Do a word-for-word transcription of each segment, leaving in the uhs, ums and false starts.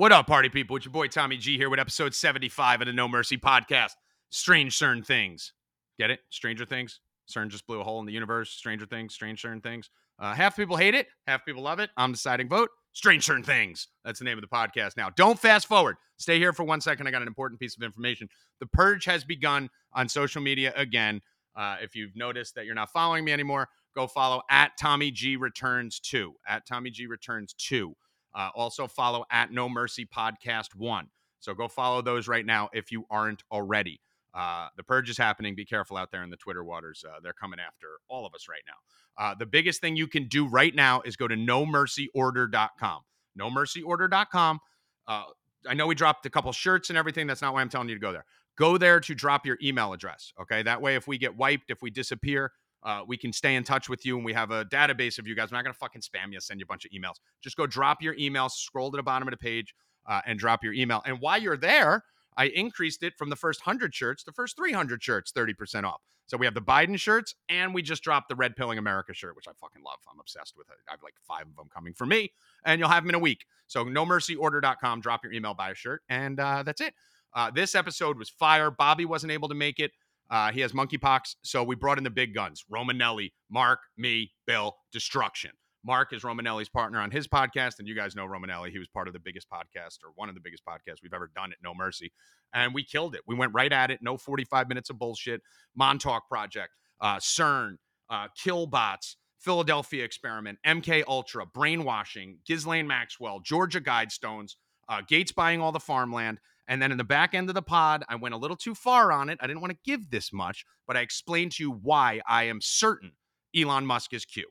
What up, party people? It's your boy Tommy G here with episode seventy-five of the No Mercy Podcast. Strange CERN Things. Get it? Stranger Things. CERN just blew a hole in the universe. Stranger Things. Strange CERN Things. Uh, half the people hate it. Half the people love it. I'm deciding vote. Strange CERN Things. That's the name of the podcast now. Don't fast forward. Stay here for one second. I got an important piece of information. The purge has begun on social media again. Uh, if you've noticed that you're not following me anymore, go follow at Tommy G Returns two. At Tommy G Returns two. Uh, also follow at No Mercy Podcast one. So go follow those right now if you aren't already. Uh, the purge is happening. Be careful out there in the Twitter waters. Uh, they're coming after all of us right now. Uh, the biggest thing you can do right now is go to no mercy order dot com. no mercy order dot com. Uh, I know we dropped a couple shirts and everything. That's not why I'm telling you to go there. Go there to drop your email address. Okay. That way, if we get wiped, if we disappear, Uh, we can stay in touch with you, and we have a database of you guys. We're not going to fucking spam you, send you a bunch of emails. Just go drop your email, scroll to the bottom of the page, uh, and drop your email. And while you're there, I increased it from the first one hundred shirts to the first three hundred shirts, thirty percent off. So we have the Biden shirts, and we just dropped the Red Pilling America shirt, which I fucking love. I'm obsessed with it. I have like five of them coming for me, and you'll have them in a week. So no mercy order dot com, drop your email, buy a shirt, and uh, that's it. Uh, this episode was fire. Bobby wasn't able to make it. Uh, he has monkeypox, so we brought in the big guns. Romanelli, Mark, me, Bill, Destruction. Mark is Romanelli's partner on his podcast, and you guys know Romanelli. He was part of the biggest podcast, or one of the biggest podcasts we've ever done at No Mercy, and we killed it. We went right at it. No forty-five minutes of bullshit. Montauk Project, uh, CERN, uh, Killbots, Philadelphia Experiment, M K Ultra, Brainwashing, Ghislaine Maxwell, Georgia Guidestones, uh, Gates buying all the farmland. And then in the back end of the pod, I went a little too far on it. I didn't want to give this much, but I explained to you why I am certain Elon Musk is Q.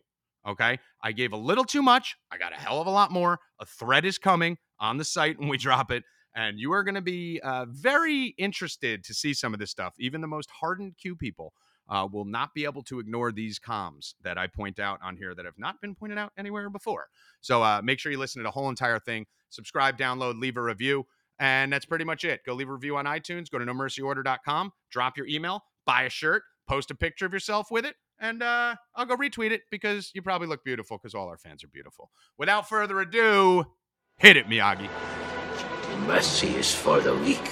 Okay? I gave a little too much. I got a hell of a lot more. A thread is coming on the site when we drop it. And you are going to be uh, very interested to see some of this stuff. Even the most hardened Q people uh, will not be able to ignore these comms that I point out on here that have not been pointed out anywhere before. So uh, make sure you listen to the whole entire thing. Subscribe, download, leave a review. And that's pretty much it. Go leave a review on iTunes. Go to no mercy order dot com. Drop your email. Buy a shirt. Post a picture of yourself with it. And uh, I'll go retweet it because you probably look beautiful because all our fans are beautiful. Without further ado, hit it, Miyagi. Mercy is for the weak.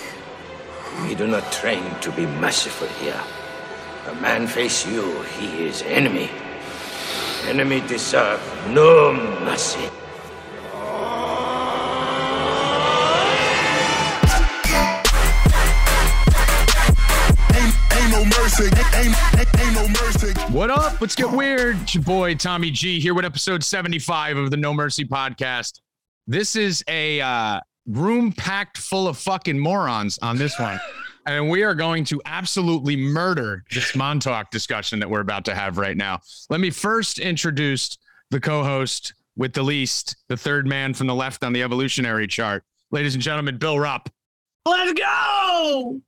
We do not train to be merciful here. A man face you, he is enemy. Enemy deserve no mercy. What up? Let's get weird. It's your boy Tommy G here with episode seventy-five of the No Mercy Podcast. This is a uh, room packed full of fucking morons on this one. And we are going to absolutely murder this Montauk discussion that we're about to have right now. Let me first introduce the co-host with the least, the third man from the left on the evolutionary chart. Ladies and gentlemen, Bill Rupp. Let's go!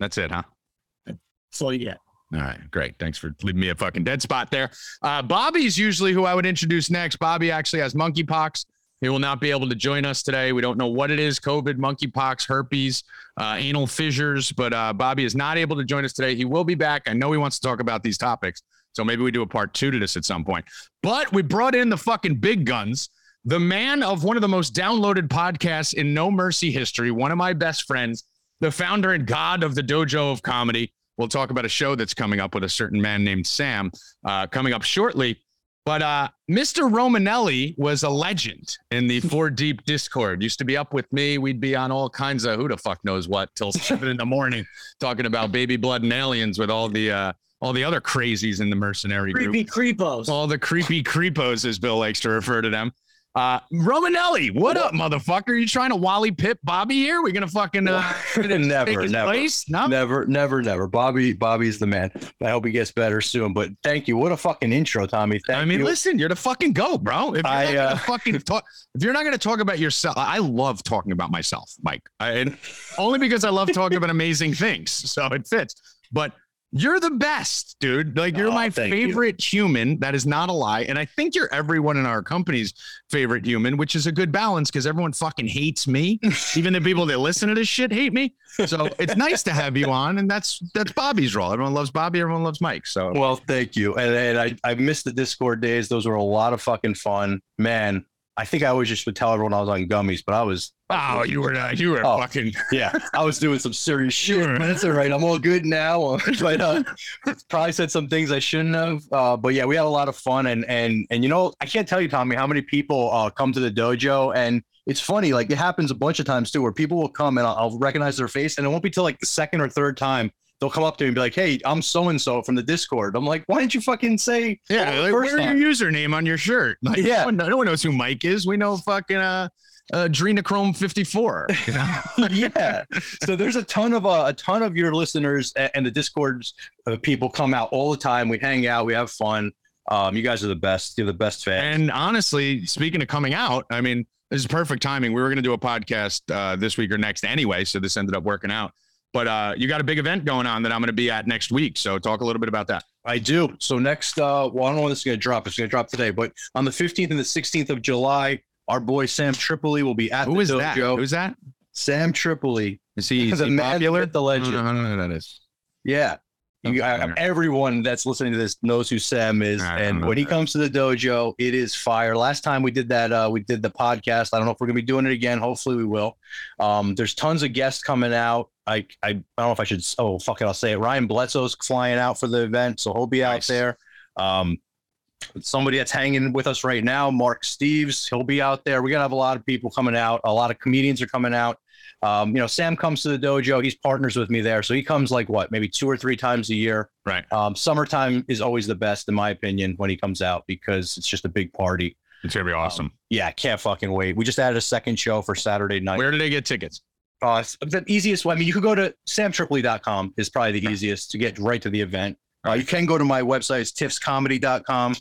That's it, huh? That's all you get. All right, great. Thanks for leaving me a fucking dead spot there. Uh, Bobby's usually who I would introduce next. Bobby actually has monkeypox. He will not be able to join us today. We don't know what it is, COVID, monkeypox, herpes, uh, anal fissures, but uh, Bobby is not able to join us today. He will be back. I know he wants to talk about these topics, so maybe we do a part two to this at some point. But we brought in the fucking big guns, the man of one of the most downloaded podcasts in No Mercy history, one of my best friends, the founder and god of the Dojo of Comedy. We'll talk about a show that's coming up with a certain man named Sam uh, coming up shortly. But uh, Mister Romanelli was a legend in the Four Deep Discord. Used to be up with me. We'd be on all kinds of who the fuck knows what till seven in the morning talking about baby blood and aliens with all the uh, all the other crazies in the mercenary creepy group. Creepy creepos. All the creepy creepos, as Bill likes to refer to them. Uh, Romanelli, what, what up, motherfucker? Are you trying to Wally Pip Bobby here? We're gonna fucking uh, never, never, place? No? never, never, never. Bobby, Bobby's the man. I hope he gets better soon. But thank you. What a fucking intro, Tommy. Thank I mean, you. Listen, you're the fucking go, bro. If you're I, not gonna uh, fucking talk, if you're not gonna talk about yourself, I love talking about myself, Mike. I, and only because I love talking about amazing things, so it fits. But you're the best, dude. Like, you're oh, my favorite you. human. That is not a lie. And I think you're everyone in our company's favorite human, which is a good balance because everyone fucking hates me. Even the people that listen to this shit hate me. So it's nice to have you on. And that's that's Bobby's role. Everyone loves Bobby. Everyone loves Mike. So, well, thank you. And, and I, I missed the Discord days. Those were a lot of fucking fun, man. I think I always just would tell everyone I was on gummies, but I was. Oh, you were not. You were oh, fucking. Yeah. I was doing some serious shit. Sure. That's all right. I'm all good now. But, uh, probably said some things I shouldn't have. Uh, but yeah, we had a lot of fun. And, and, and, you know, I can't tell you, Tommy, how many people uh, come to the dojo. And it's funny, like it happens a bunch of times too, where people will come and I'll, I'll recognize their face. And it won't be till like the second or third time. They'll come up to me and be like, "Hey, I'm so-and-so from the Discord." I'm like, why didn't you fucking say? Yeah, like, where's your username on your shirt? Like, yeah. No one, no one knows who Mike is. We know fucking uh, Adrenochrome fifty-four. You know? Yeah. So there's a ton of uh, a ton of your listeners and the Discord's uh, people come out all the time. We hang out. We have fun. Um, you guys are the best. You're the best fans. And honestly, speaking of coming out, I mean, this is perfect timing. We were going to do a podcast uh, this week or next anyway, so this ended up working out. But uh, you got a big event going on that I'm going to be at next week. So talk a little bit about that. I do. So next, uh, well, I don't know when this is going to drop. It's going to drop today. But on the fifteenth and the sixteenth of July, our boy Sam Tripoli will be at Who the is dojo. That? Who's that? Sam Tripoli. Is he, is the he man popular? The legend. I don't, I don't know who that is. Yeah. You, I, everyone that's listening to this knows who Sam is. And when that. he comes to the dojo, it is fire. Last time we did that, uh, we did the podcast. I don't know if we're going to be doing it again. Hopefully we will. Um, there's tons of guests coming out. I, I I don't know if I should. Oh, fuck it. I'll say it. Ryan Bledsoe's flying out for the event. So he'll be nice. out there. Um, somebody that's hanging with us right now, Mark Steves, he'll be out there. We're going to have a lot of people coming out. A lot of comedians are coming out. Um, you know, Sam comes to the dojo. He's partners with me there. So he comes like what, maybe two or three times a year. Right. Um, summertime is always the best, in my opinion, when he comes out because it's just a big party. It's going to be awesome. Um, yeah. Can't fucking wait. We just added a second show for Saturday night. Where do they get tickets? Uh, the easiest way, I mean, you could go to sam tripoli dot com is probably the easiest to get right to the event. Uh, you can go to my website, it's tiffs comedy dot com.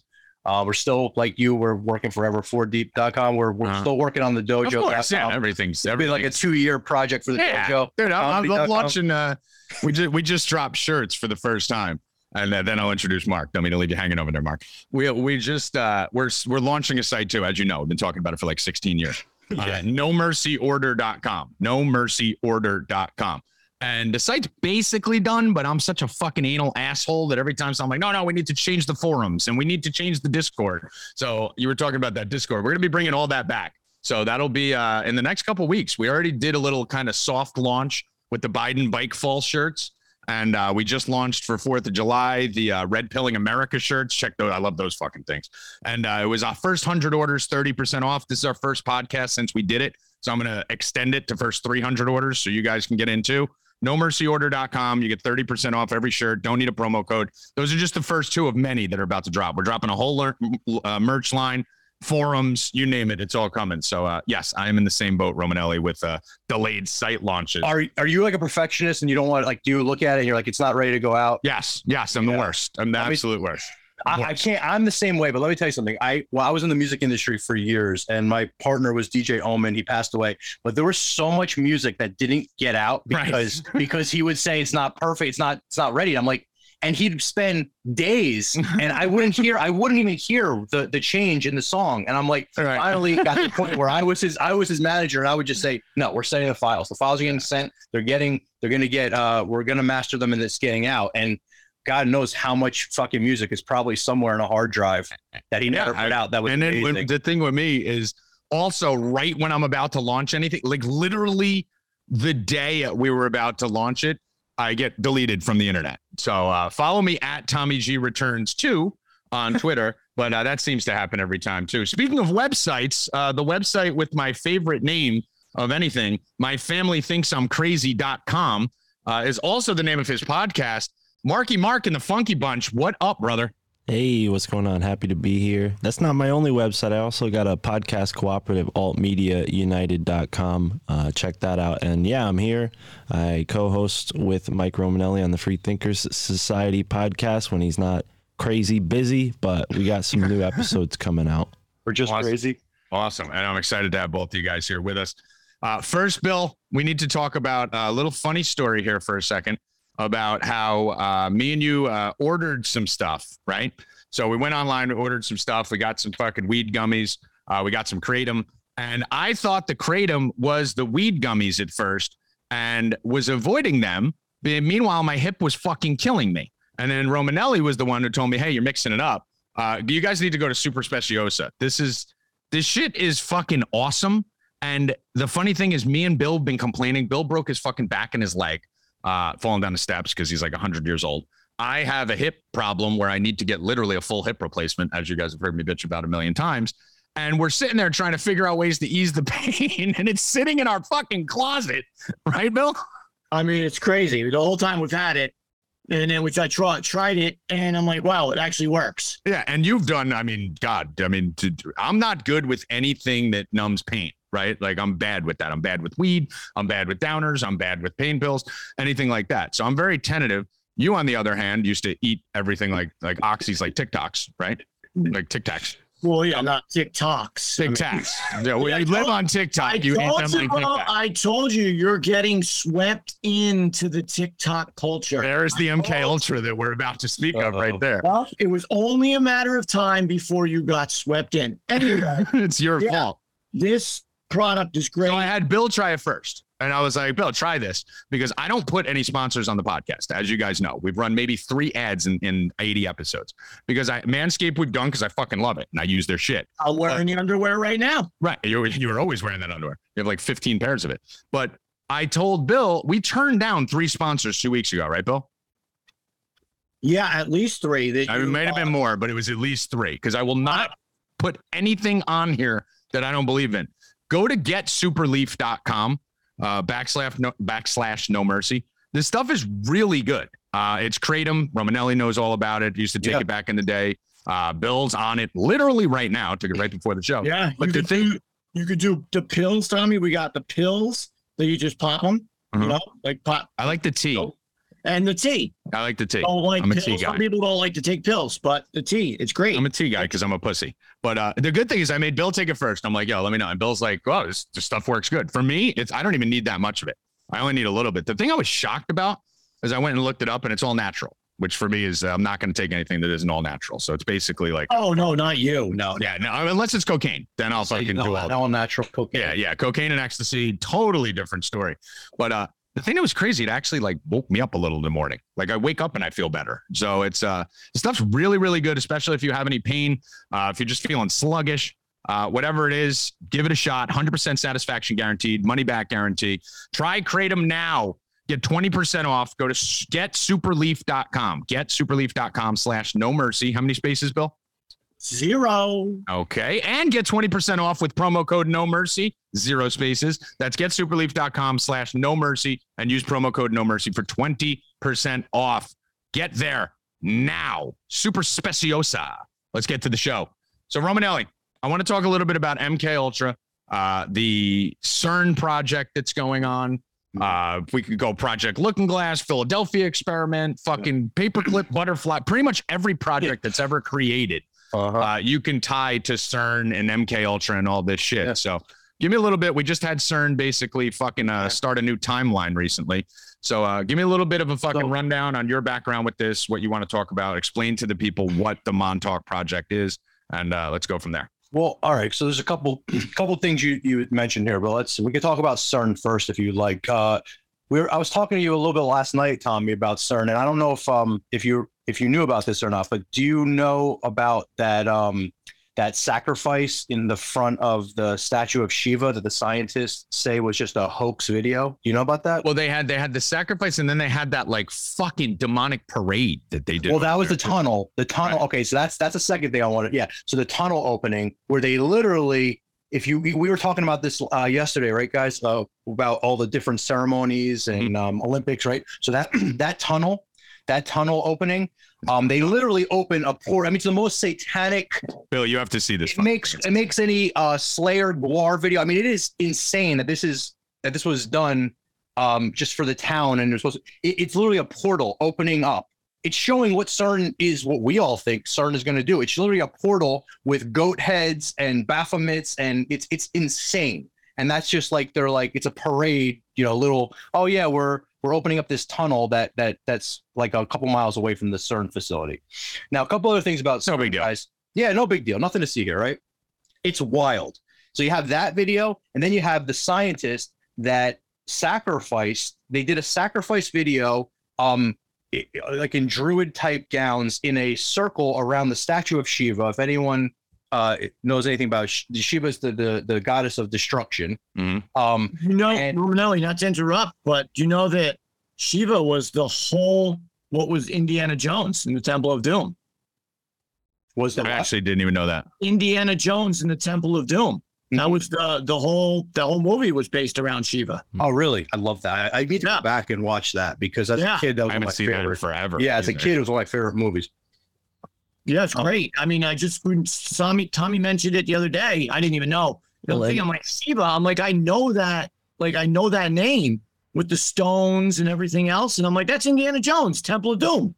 Uh, we're still, like you, we're working forever, four deep dot com. We're, we're uh, still working on the dojo. Of course, yeah, everything's, everything's been like a two-year project for the yeah, dojo. Dude, I'm, I'm launching, uh, we, just, we just dropped shirts for the first time. And uh, then I'll introduce Mark. Don't mean to leave you hanging over there, Mark. We we just, uh, we're we're launching a site too, as you know. We've been talking about it for like sixteen years. Yeah. Uh, no mercy order dot com. no mercy order dot com. And the site's basically done, but I'm such a fucking anal asshole that every time so I'm like, no, no, we need to change the forums and we need to change the Discord. So you were talking about that Discord. We're going to be bringing all that back. So that'll be uh, in the next couple of weeks. We already did a little kind of soft launch with the Biden bike fall shirts. And uh, we just launched for fourth of July, the uh, Red Pilling America shirts. Check those. I love those fucking things. And uh, it was our first one hundred orders, thirty percent off. This is our first podcast since we did it. So I'm going to extend it to first three hundred orders so you guys can get into no mercy order dot com. You get thirty percent off every shirt. Don't need a promo code. Those are just the first two of many that are about to drop. We're dropping a whole le- uh, merch line, forums, you name it, it's all coming. So uh yes, I am in the same boat, Romanelli, with uh delayed site launches. Are are you like a perfectionist and you don't want, like, do you look at it and you're like, it's not ready to go out? Yes, yes, I'm yeah. the worst. I'm the I absolute mean, worst. I, I can't, I'm the same way, but let me tell you something. I, well, I was in the music industry for years and my partner was D J Omen. He passed away, but there was so much music that didn't get out because, right. because he would say, it's not perfect. It's not, it's not ready. I'm like, and he'd spend days and I wouldn't hear, I wouldn't even hear the, the change in the song. And I'm like, right. finally got to the point where I was his, I was his manager. And I would just say, no, we're sending the files. The files are getting sent. They're getting, they're going to get, uh, we're going to master them and it's getting out. And God knows how much fucking music is probably somewhere in a hard drive that he never yeah, put out. That was and then when, the thing with me is also right when I'm about to launch anything, like literally the day we were about to launch it, I get deleted from the internet. So uh, follow me at Tommy G Returns two on Twitter, but uh, that seems to happen every time too. Speaking of websites, uh, the website with my favorite name of anything, my family thinks I'm crazy dot com, uh, is also the name of his podcast. Marky Mark and the Funky Bunch. What up, brother? Hey, what's going on? Happy to be here. That's not my only website. I also got a podcast cooperative, alt media united dot com. Uh, check that out. And yeah, I'm here. I co-host with Mike Romanelli on the Free Thinkers Society podcast when he's not crazy busy, but we got some new episodes coming out. We're just awesome. crazy. Awesome. And I'm excited to have both of you guys here with us. Uh, first, Bill, we need to talk about a little funny story here for a second. About how uh, me and you uh, ordered some stuff, right? So we went online, we ordered some stuff. We got some fucking weed gummies. Uh, we got some kratom. And I thought the kratom was the weed gummies at first and was avoiding them. Meanwhile, my hip was fucking killing me. And then Romanelli was the one who told me, hey, you're mixing it up. Uh, you guys need to go to Super Speciosa. This is This shit is fucking awesome. And the funny thing is, me and Bill have been complaining. Bill broke his fucking back and his leg, uh, falling down the steps because he's like one hundred years old. I have a hip problem where I need to get literally a full hip replacement, as you guys have heard me bitch about a million times. And we're sitting there trying to figure out ways to ease the pain, and it's sitting in our fucking closet. Right, Bill? I mean, it's crazy. The whole time we've had it, and then which I tried, tried it, and I'm like, wow, it actually works. Yeah, and you've done, I mean, God, I mean, to, I'm not good with anything that numbs pain, right? Like, I'm bad with that. I'm bad with weed. I'm bad with downers. I'm bad with pain pills, anything like that. So I'm very tentative. You, on the other hand, used to eat everything like like oxys, like TikToks, right? Like Tic Tacs. Well, yeah, um, not TikToks. Tic Tacs. I mean, yeah, well, you live on TikTok. I, you told you, like I told you, you're getting swept into the TikTok culture. There is the MKUltra that we're about to speak Uh-oh. of right there. Well, it was only a matter of time before you got swept in. Anyway. It's your yeah, fault. This product is great. So I had Bill try it first. And I was like, Bill, try this, because I don't put any sponsors on the podcast. As you guys know, we've run maybe three ads in, in eighty episodes, because I Manscaped we've done because I fucking love it and I use their shit. I'm wearing uh, the underwear right now. Right. You're, you're always wearing that underwear. You have like fifteen pairs of it. But I told Bill, we turned down three sponsors two weeks ago. Right, Bill? Yeah, at least three. That I mean, it might have been more, but it was at least three, because I will not I, put anything on here that I don't believe in. Go to get super leaf dot com. Uh, backslash no, backslash no mercy. This stuff is really good. Uh, it's kratom. Romanelli knows all about it. Used to take yeah. it back in the day. Uh, Bill's on it literally right now. Took it right before the show. Yeah, but the thing do, you could do the pills, Tommy. We got the pills that you just pop them. Mm-hmm. You know, like pop. I like the tea. So, and the tea. I like the tea. Don't like I'm a tea guy. Some people don't like to take pills, but the tea, it's great. I'm a tea guy because I'm a pussy. But uh, the good thing is I made Bill take it first. I'm like, yo, let me know. And Bill's like, oh, this, this stuff works good. For me, it's I don't even need that much of it. I only need a little bit. The thing I was shocked about is I went and looked it up, and it's all natural, which for me is uh, I'm not going to take anything that isn't all natural. So it's basically like. Oh, no, not you. No. Yeah, no, unless it's cocaine. Then I'll so fucking no, do all All natural cocaine. Yeah, yeah. Cocaine and ecstasy, totally different story. But uh. The thing that was crazy, it actually like woke me up a little in the morning. Like I wake up and I feel better. So it's uh, the stuff's really, really good, especially if you have any pain, uh, if you're just feeling sluggish, uh, whatever it is, give it a shot. one hundred percent satisfaction guaranteed, money back guarantee. Try Kratom now. Get twenty percent off. Go to get super leaf dot com. get super leaf dot com slash no mercy. How many spaces, Bill? Zero. Okay. And get twenty percent off with promo code no mercy, zero spaces. That's get superleaf dot com slash no mercy and use promo code no mercy for twenty percent off. Get there now. Super Speciosa. Let's get to the show. So Romanelli, I want to talk a little bit about MKUltra, uh, the CERN project that's going on. Uh, if we could go Project Looking Glass, Philadelphia Experiment, fucking paperclip butterfly, pretty much every project that's ever created. Uh-huh. Uh, you can tie to CERN and MKUltra and all this shit. Yeah. So give me a little bit. We just had CERN basically fucking uh, start a new timeline recently. So uh, give me a little bit of a fucking so, rundown on your background with this, what you want to talk about. Explain to the people what the Montauk Project is, and uh, let's go from there. Well, all right. So there's a couple couple things you, you mentioned here, but let's we can talk about CERN first if you'd like. Uh, we were, I was talking to you a little bit last night, Tommy, about CERN, and I don't know if um if you're if you knew about this or not, but do you know about that um, that sacrifice in the front of the statue of Shiva that the scientists say was just a hoax video? You know about that? Well, they had they had the sacrifice, and then they had that like fucking demonic parade that they did. Well, that was the tunnel. The tunnel. Right. Okay, so that's that's the second thing I wanted. Yeah, so the tunnel opening where they literally, if you we were talking about this uh, yesterday, right, guys? Uh, about all the different ceremonies and mm-hmm. um, Olympics, right? So that that tunnel. That tunnel opening, um, they literally open a port. I mean, it's the most satanic. Bill, you have to see this. It makes it makes any uh, Slayer Guar video. I mean, it is insane that this is that this was done um, just for the town, and they're supposed to, it, it's literally a portal opening up. It's showing what CERN is, what we all think CERN is going to do. It's literally a portal with goat heads and Baphomets, and it's it's insane. And that's just like they're like it's a parade, you know, little. Oh yeah, we're. We're opening up this tunnel that that that's like a couple miles away from the CERN facility. Now, a couple other things about CERN, no big deal. Guys. Yeah, no big deal. Nothing to see here, right? It's wild. So you have that video, and then you have the scientist that sacrificed. They did a sacrifice video, um, it, like in druid type gowns, in a circle around the statue of Shiva. If anyone uh, knows anything about Sh- Shiva's the, the the goddess of destruction. Mm-hmm. Um, you know, and- Romanelli, not to interrupt, but do you know that Shiva was the whole what was Indiana Jones in the Temple of Doom? Was that I actually didn't even know that. Indiana Jones in the Temple of Doom. Mm-hmm. That was the the whole the whole movie was based around Shiva. Oh, really? I love that. I, I need to yeah. go back and watch that because as yeah. a kid that was I haven't my seen favorite. That in forever. Yeah, as either. a kid it was one of my favorite movies. Yeah, it's great. I mean, I just saw me. Tommy mentioned it the other day. I didn't even know. The thing, I'm like Shiva. I'm like, I know that. Like, I know that name with the stones and everything else. And I'm like, that's Indiana Jones, Temple of Doom.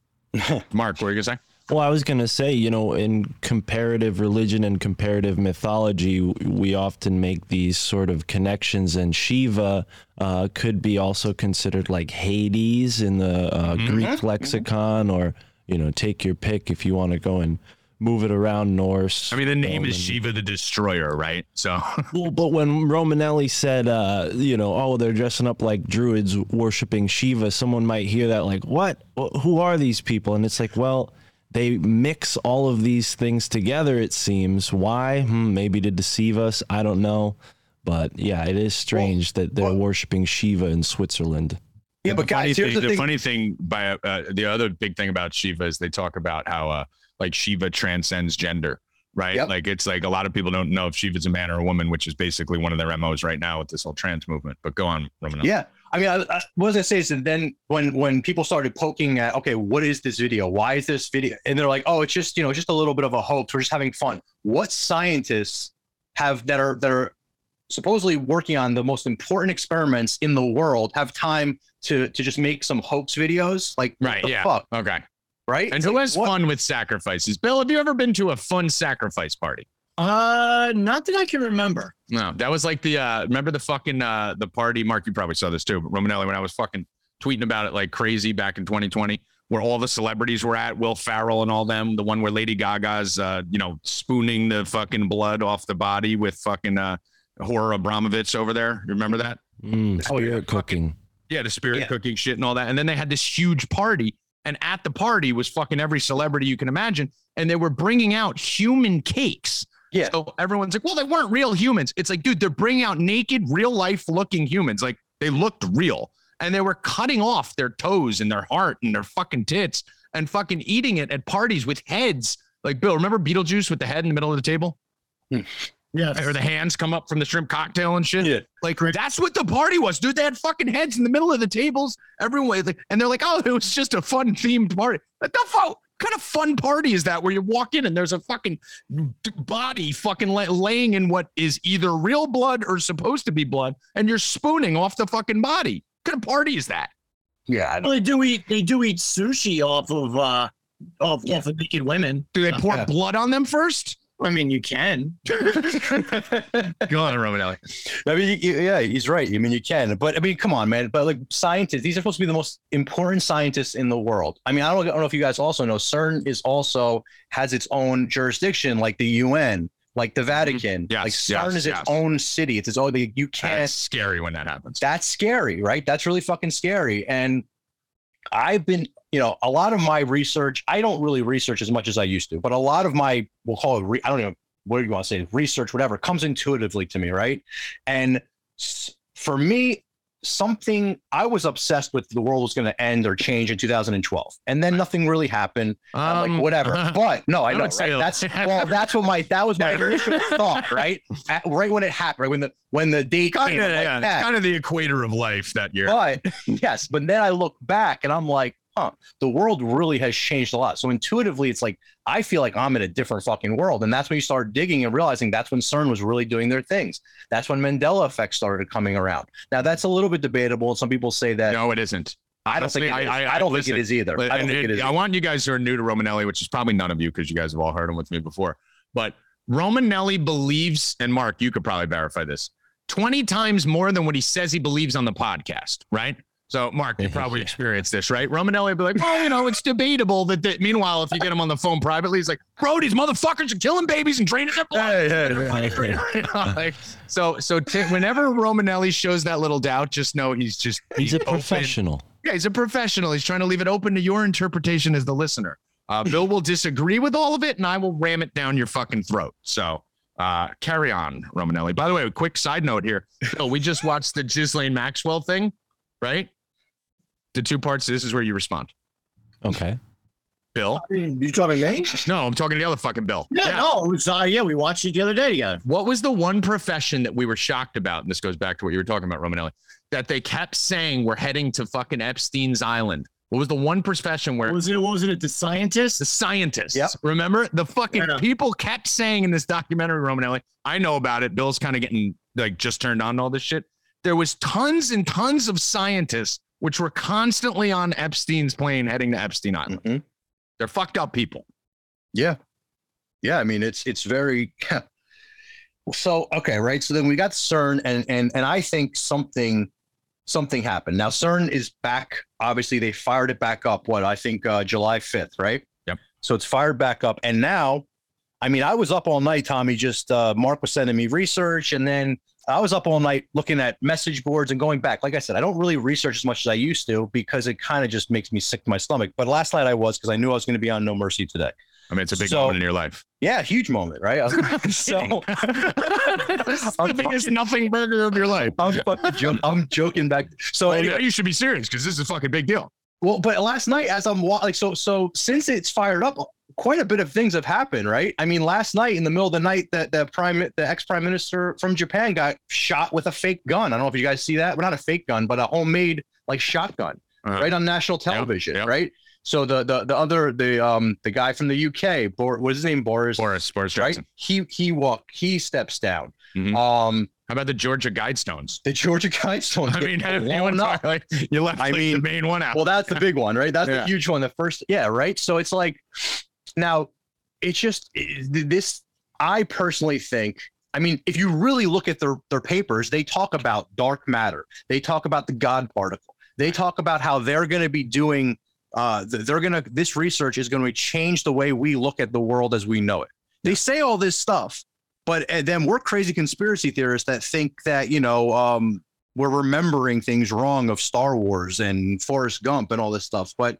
Mark, what are you gonna say? Well, I was going to say, you know, in comparative religion and comparative mythology, we often make these sort of connections, and Shiva uh, could be also considered like Hades in the uh, mm-hmm. Greek lexicon, or, you know, take your pick if you want to go and move it around. Norse. I mean, the name Roman. Is Shiva the Destroyer, right? So, well, but when Romanelli said, uh, you know, oh, they're dressing up like druids worshiping Shiva, someone might hear that like, what? Who are these people? And it's like, well, they mix all of these things together, it seems. Why? Hmm, maybe to deceive us. I don't know. But, yeah, it is strange well, that they're well, worshiping Shiva in Switzerland. Yeah, but guys, here's the thing. The funny thing, by uh, the other big thing about Shiva is they talk about how, uh, like, Shiva transcends gender, right? Yep. Like, it's like a lot of people don't know if Shiva's a man or a woman, which is basically one of their M Os right now with this whole trans movement. But go on, Romanelli. Yeah. I mean, I, I, what I was going to say is that then when, when people started poking at, okay, what is this video? Why is this video? And they're like, oh, it's just, you know, just a little bit of a hoax. We're just having fun. What scientists have that are that are supposedly working on the most important experiments in the world have time to to just make some hoax videos? Like, right, what the yeah. fuck? Okay. Right? And it's who like, has what? fun with sacrifices? Bill, have you ever been to a fun sacrifice party? Uh, not that I can remember. No, that was like the, uh, remember the fucking, uh, the party, Mark, you probably saw this too, but Romanelli, when I was fucking tweeting about it like crazy back in twenty twenty, where all the celebrities were at, Will Farrell and all them, the one where Lady Gaga's, uh, you know, spooning the fucking blood off the body with fucking, uh, Horror Abramovich over there. You remember that? Mm, oh, yeah, cooking. Yeah, the spirit yeah. cooking shit and all that. And then they had this huge party. And at the party was fucking every celebrity you can imagine. And they were bringing out human cakes. Yeah. So everyone's like, well, they weren't real humans. It's like, dude, they're bringing out naked, real life looking humans. Like they looked real and they were cutting off their toes and their heart and their fucking tits and fucking eating it at parties with heads. Like, Bill, remember Beetlejuice with the head in the middle of the table? Hmm. Yeah. Or the hands come up from the shrimp cocktail and shit. Yeah. Like, that's what the party was, dude. They had fucking heads in the middle of the tables. Everyone, like, and they're like, oh, it was just a fun themed party. What the fuck? Kind of fun party is that where you walk in and there's a fucking body fucking lay- laying in what is either real blood or supposed to be blood, and you're spooning off the fucking body? What kind of party is that? Yeah, I well, they do eat they do eat sushi off of uh off, yeah. off of naked women. Do they pour yeah. blood on them first? I mean, you can. Go on, Romanelli. I mean, you, yeah, he's right. I mean, you can. But I mean, come on, man. But like scientists, these are supposed to be the most important scientists in the world. I mean, I don't, I don't know if you guys also know, CERN is also has its own jurisdiction, like the U N, like the Vatican. Yes, like CERN yes, is its yes. own city. It's its own. You can't. That's scary when that happens. That's scary, right? That's really fucking scary. And I've been, you know, a lot of my research, I don't really research as much as I used to, but a lot of my, we'll call it, re- I don't know, what do you want to say, research, whatever, comes intuitively to me, right? And for me, something, I was obsessed with the world was going to end or change in two thousand twelve. And then nothing really happened. Um, I'm like, whatever. But no, I know, right? That's, well, that's what my, that was my initial thought, right? At, right when it happened, right when the, when the date kind came. Of, like yeah, that. It's kind of the equator of life that year. But yes, but then I look back and I'm like, huh, the world really has changed a lot. So intuitively, it's like, I feel like I'm in a different fucking world. And that's when you start digging and realizing that's when CERN was really doing their things. That's when Mandela effects started coming around. Now, that's a little bit debatable. Some people say that. No, it isn't. I don't think I don't think it is either. I don't think it is. I want you guys who are new to Romanelli, which is probably none of you because you guys have all heard him with me before. But Romanelli believes, and Mark, you could probably verify this, twenty times more than what he says he believes on the podcast, right? So, Mark, you probably experienced this, right? Romanelli would be like, well, you know, it's debatable that, that. Meanwhile, if you get him on the phone privately, he's like, bro, these motherfuckers are killing babies and draining their blood. Hey, hey, hey, hey. Like, so, so t- whenever Romanelli shows that little doubt, just know he's just he's, he's a open. professional. Yeah, he's a professional. He's trying to leave it open to your interpretation as the listener. Uh, Bill will disagree with all of it, and I will ram it down your fucking throat. So uh, carry on, Romanelli. By the way, a quick side note here. Bill, we just watched the Ghislaine Maxwell thing, right? The two parts. This is where you respond. Okay. Bill. You talking to me? No, I'm talking to the other fucking Bill. Yeah, yeah. no, it was, uh, yeah, we watched it the other day together. What was the one profession that we were shocked about? And this goes back to what you were talking about, Romanelli, that they kept saying we're heading to fucking Epstein's Island. What was the one profession where... What was it? What was it? The scientists? The scientists. Yep. Remember? The fucking yeah. people kept saying in this documentary, Romanelli, I know about it. Bill's kind of getting like just turned on to all this shit. There was tons and tons of scientists which were constantly on Epstein's plane heading to Epstein Island. Mm-hmm. They're fucked up people. Yeah. Yeah. I mean, it's, it's very, yeah. So, okay. Right. So then we got CERN and, and, and I think something, something happened. Now CERN is back. Obviously they fired it back up. What I think uh, July fifth, right? Yep. So it's fired back up. And now, I mean, I was up all night, Tommy, just uh, Mark was sending me research. And then I was up all night looking at message boards and going back. Like I said, I don't really research as much as I used to because it kind of just makes me sick to my stomach. But last night I was because I knew I was going to be on No Mercy today. I mean, it's a big so, moment in your life. Yeah, huge moment, right? so it's the biggest nothing burger of your life. I'm, fucking jo- I'm joking back. So well, anyway, you should be serious because this is a fucking big deal. Well, but last night as I'm like, so so since it's fired up, quite a bit of things have happened, right? I mean, last night in the middle of the night, that the prime, the ex prime minister from Japan got shot with a fake gun. I don't know if you guys see that. Well, not a fake gun, but a homemade like shotgun, uh-huh. right on national television, yep, yep. right? So the the the other the um the guy from the U K, Bor- what's his name, Boris? Boris, Boris right? Johnson. He he walked, he steps down. Mm-hmm. Um. How about the Georgia Guidestones? The Georgia Guidestones. I mean, you, talk, like, you left I like, mean, the main one out. Well, that's the big one, right? That's yeah. the huge one. The first, yeah, right. So it's like. Now, it's just this, I personally think, I mean, if you really look at their, their papers, they talk about dark matter. They talk about the God particle. They talk about how they're going to be doing, uh, they're going to, this research is going to change the way we look at the world as we know it. They say all this stuff, but then we're crazy conspiracy theorists that think that, you know, um, we're remembering things wrong of Star Wars and Forrest Gump and all this stuff. But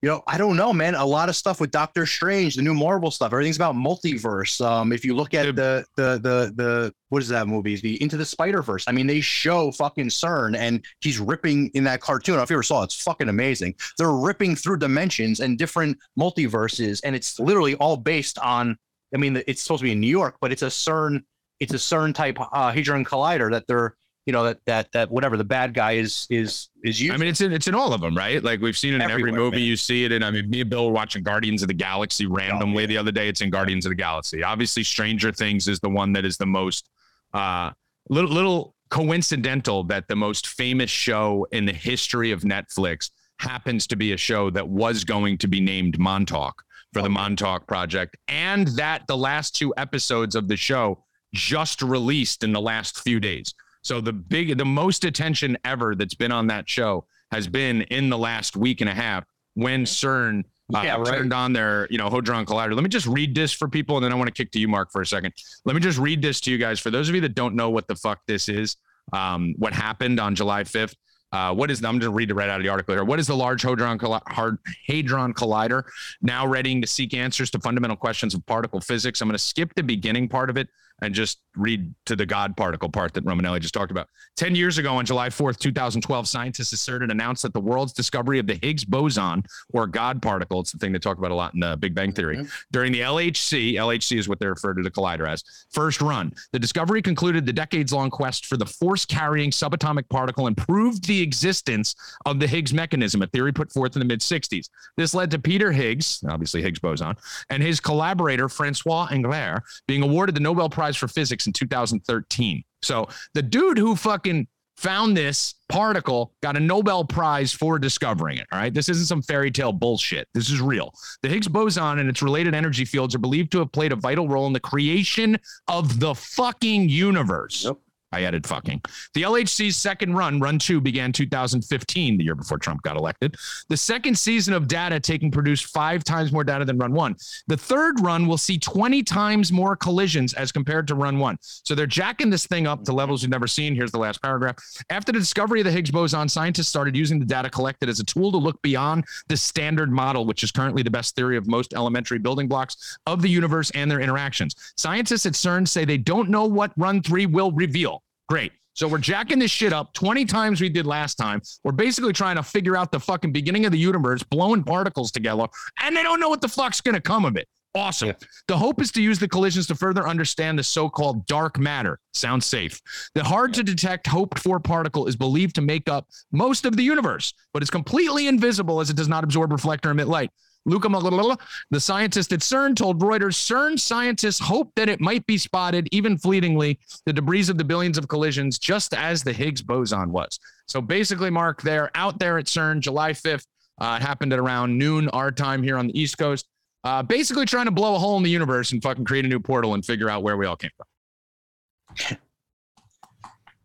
you know, I don't know, man. A lot of stuff with Doctor Strange, the new Marvel stuff, everything's about multiverse. Um, if you look at the the the the what is that movie? The Into the Spider-Verse. I mean, they show fucking CERN, and he's ripping in that cartoon. I don't know if you ever saw it, it's fucking amazing. They're ripping through dimensions and different multiverses, and it's literally all based on. I mean, it's supposed to be in New York, but it's a CERN, it's a CERN type uh, Hadron Collider that they're. You know that that that whatever the bad guy is is is you. I mean, it's in it's in all of them, right? Like we've seen it in Everywhere, every movie. Man. You see it in. I mean, me and Bill were watching Guardians of the Galaxy randomly oh, yeah. the other day. It's in Guardians yeah. of the Galaxy. Obviously, Stranger Things is the one that is the most uh, little little coincidental that the most famous show in the history of Netflix happens to be a show that was going to be named Montauk for oh, the Montauk Project, and that the last two episodes of the show just released in the last few days. So the big, the most attention ever that's been on that show has been in the last week and a half when CERN uh, yeah, right. turned on their, you know, Hadron Collider. Let me just read this for people, and then I want to kick to you, Mark, for a second. Let me just read this to you guys. For those of you that don't know what the fuck this is, um, what happened on July fifth, uh, what is, I'm just reading right out of the article here. What is the Large Hadron Collider now readying to seek answers to fundamental questions of particle physics? I'm going to skip the beginning part of it and just read to the God particle part that Romanelli just talked about. Ten years ago on July fourth, two thousand twelve, scientists asserted and announced that the world's discovery of the Higgs boson, or God particle, it's the thing they talk about a lot in the Big Bang Theory, mm-hmm. during the L H C, L H C is what they refer to the collider as, first run. The discovery concluded the decades-long quest for the force-carrying subatomic particle and proved the existence of the Higgs mechanism, a theory put forth in the mid-sixties. This led to Peter Higgs, obviously Higgs boson, and his collaborator, Francois Englert, being awarded the Nobel Prize for physics in two thousand thirteen. So the dude who fucking found this particle got a Nobel Prize for discovering it. All right. This isn't some fairy tale bullshit. This is real. The Higgs boson and its related energy fields are believed to have played a vital role in the creation of the fucking universe. Yep. I added fucking. The L H C's second run, run two, began two thousand fifteen, the year before Trump got elected. The second season of data taking produced five times more data than run one. The third run will see twenty times more collisions as compared to run one. So they're jacking this thing up to levels you've never seen. Here's the last paragraph. After the discovery of the Higgs boson, scientists started using the data collected as a tool to look beyond the standard model, which is currently the best theory of most elementary building blocks of the universe and their interactions. Scientists at CERN say they don't know what run three will reveal. Great. So we're jacking this shit up twenty times we did last time. We're basically trying to figure out the fucking beginning of the universe, blowing particles together, and they don't know what the fuck's going to come of it. Awesome. Yeah. The hope is to use the collisions to further understand the so-called dark matter. Sounds safe. The hard-to-detect hoped-for particle is believed to make up most of the universe, but is completely invisible as it does not absorb, reflect, or emit light. Luca Malala, the scientist at CERN, told Reuters, CERN scientists hope that it might be spotted, even fleetingly, the debris of the billions of collisions, just as the Higgs boson was. So basically, Mark, they're out there at CERN, July fifth. Uh, it happened at around noon, our time here on the East Coast. Uh, basically trying to blow a hole in the universe and fucking create a new portal and figure out where we all came from.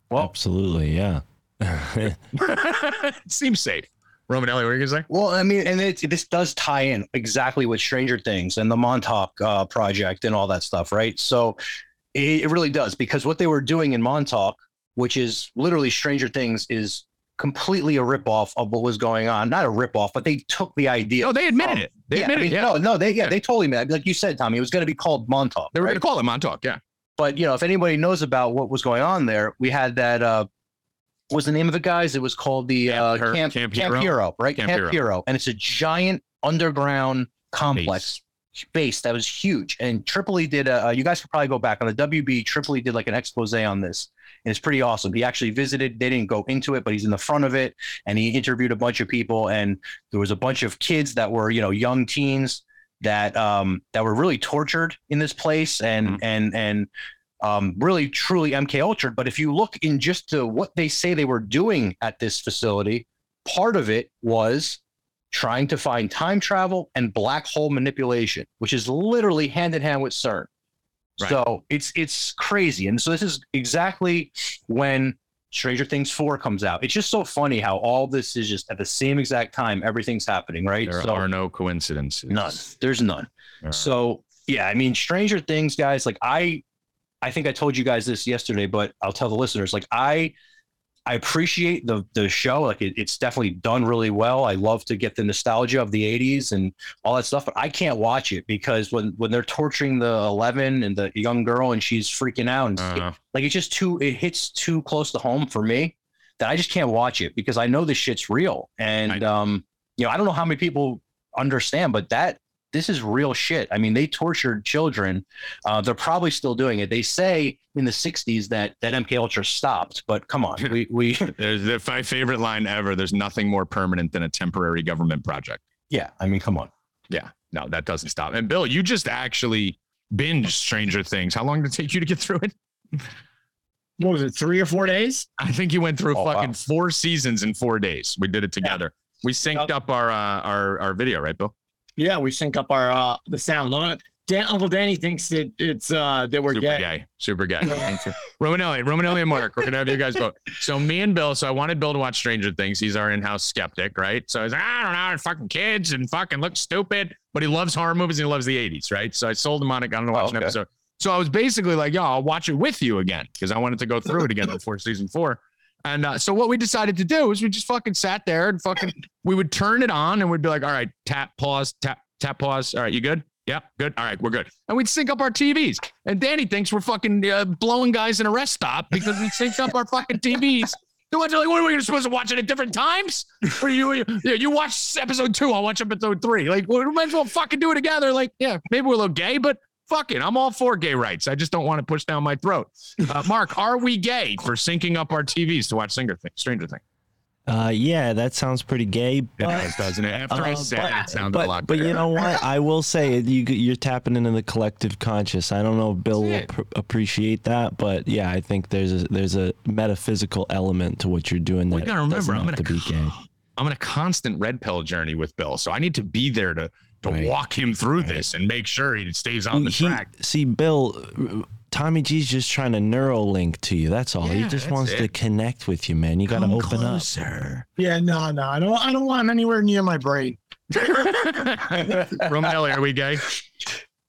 Well, absolutely, yeah. Seems safe. Romanelli, what are you gonna say? Well, I mean, and it, this does tie in exactly with Stranger Things and the Montauk uh, Project and all that stuff, right? So it, it really does, because what they were doing in Montauk, which is literally Stranger Things, is completely a ripoff of what was going on. Not a ripoff, but they took the idea. No, they admitted from, it. They yeah, admitted I mean, it. Yeah. No, no, they yeah, they totally admitted. Like you said, Tommy, it was going to be called Montauk. They were right? going to call it Montauk, yeah. But you know, if anybody knows about what was going on there, we had that. Uh, What was the name of it, guys? It was called the Camp, uh, Her, Camp, Camp, Camp Hero. Hero, right? Camp, Camp Hero. Hero. And it's a giant underground complex base, base that was huge. And Tripoli did a, uh, you guys could probably go back on the W B. Tripoli did like an expose on this. And it's pretty awesome. He actually visited. They didn't go into it, but he's in the front of it. And he interviewed a bunch of people. And there was a bunch of kids that were, you know, young teens that um, that were really tortured in this place. And, mm-hmm. and, and, Um, really, truly MKUltra. But if you look in just to what they say they were doing at this facility, part of it was trying to find time travel and black hole manipulation, which is literally hand in hand with CERN. Right. So it's it's crazy. And so this is exactly when Stranger Things four comes out. It's just so funny how all this is just at the same exact time. Everything's happening, right? There so, are no coincidences. None. There's none. There so, yeah, I mean, Stranger Things, guys, like I... I think I told you guys this yesterday, but I'll tell the listeners, like I, I appreciate the the show. Like it, it's definitely done really well. I love to get the nostalgia of the eighties and all that stuff, but I can't watch it because when, when they're torturing the eleven and the young girl and she's freaking out and uh-huh. it, like, it's just too, it hits too close to home for me that I just can't watch it because I know this shit's real. And, I, um, you know, I don't know how many people understand, but that, this is real shit. I mean, they tortured children. Uh, they're probably still doing it. They say in the sixties that that MKUltra stopped, but come on, we we. There's the, my favorite line ever. There's nothing more permanent than a temporary government project. Yeah, I mean, come on. Yeah, no, that doesn't stop. And Bill, you just actually binged Stranger Things. How long did it take you to get through it? What was it, three or four days? I think you went through oh, fucking wow. four seasons in four days. We did it together. Yeah. We synced up our uh, our our video, right, Bill? Yeah, we sync up our uh, the sound. Dan, Uncle Danny thinks that it's uh, that we're super gay. gay. Super gay. Romanelli, Romanelli and Mark, we're going to have you guys vote. So me and Bill, so I wanted Bill to watch Stranger Things. He's our in-house skeptic, right? So he's like, I don't know, they're fucking kids and fucking look stupid. But he loves horror movies and he loves the eighties, right? So I sold him on it, got him to watch oh, okay. an episode. So I was basically like, yo, I'll watch it with you again because I wanted to go through it again before season four. And uh, so what we decided to do is we just fucking sat there and fucking, we would turn it on and we'd be like, all right, tap, pause, tap, tap, pause. All right, you good? Yeah, good. All right, we're good. And we'd sync up our T Vs. And Danny thinks we're fucking uh, blowing guys in a rest stop because we synced up our fucking T Vs. They're like, what are we supposed to watch it at different times? Or you, you, you watch episode two, I'll watch episode three. Like, we might as well fucking do it together. Like, yeah, maybe we're a little gay, but fuck it. I'm all for gay rights. I just don't want to push down my throat. Uh, Mark, are we gay for syncing up our T Vs to watch Stranger Things? Stranger Things. Uh, yeah, that sounds pretty gay. But, it does, doesn't it? After uh, I said but, it, it sounded but, a lot better. But you know what? I will say you, you're tapping into the collective conscious. I don't know if Bill will pr- appreciate that, but yeah, I think there's a, there's a metaphysical element to what you're doing that we gotta remember, doesn't I'm have gonna, to be gay. I'm on a constant red pill journey with Bill, so I need to be there to to right. walk him through right. this and make sure he stays on the he, track. See, Bill, Tommy G's just trying to neural link to you. That's all. Yeah, he just wants it. to connect with you, man. You got to open closer. up. Yeah, no, no, I don't. I don't want him anywhere near my brain. Romanelli, are we gay?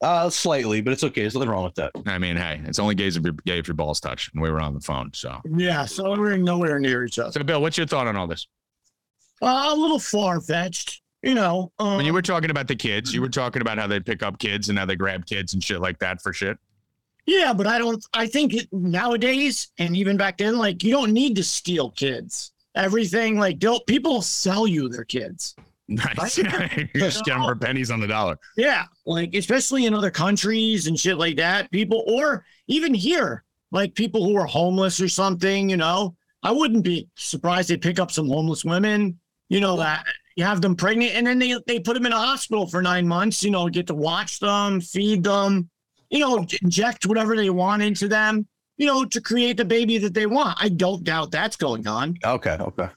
Uh, slightly, but it's okay. There's nothing wrong with that. I mean, hey, it's only gays if you're gay if your balls touch. And we were on the phone, so yeah, so we're nowhere near each other. So, Bill, what's your thought on all this? Uh, a little far-fetched, you know. Um, when you were talking about the kids, you were talking about how they pick up kids and how they grab kids and shit like that for shit. Yeah, but I don't. I think it, nowadays and even back then, like you don't need to steal kids. Everything like don't people sell you their kids. Nice. Right? You're just getting for pennies on the dollar. Yeah, like especially in other countries and shit like that. People, or even here, like people who are homeless or something. You know, I wouldn't be surprised they pick up some homeless women. You know that you have them pregnant, and then they they put them in a hospital for nine months. You know, get to watch them, feed them. You know, inject whatever they want into them. You know, to create the baby that they want. I don't doubt that's going on. Okay. Okay.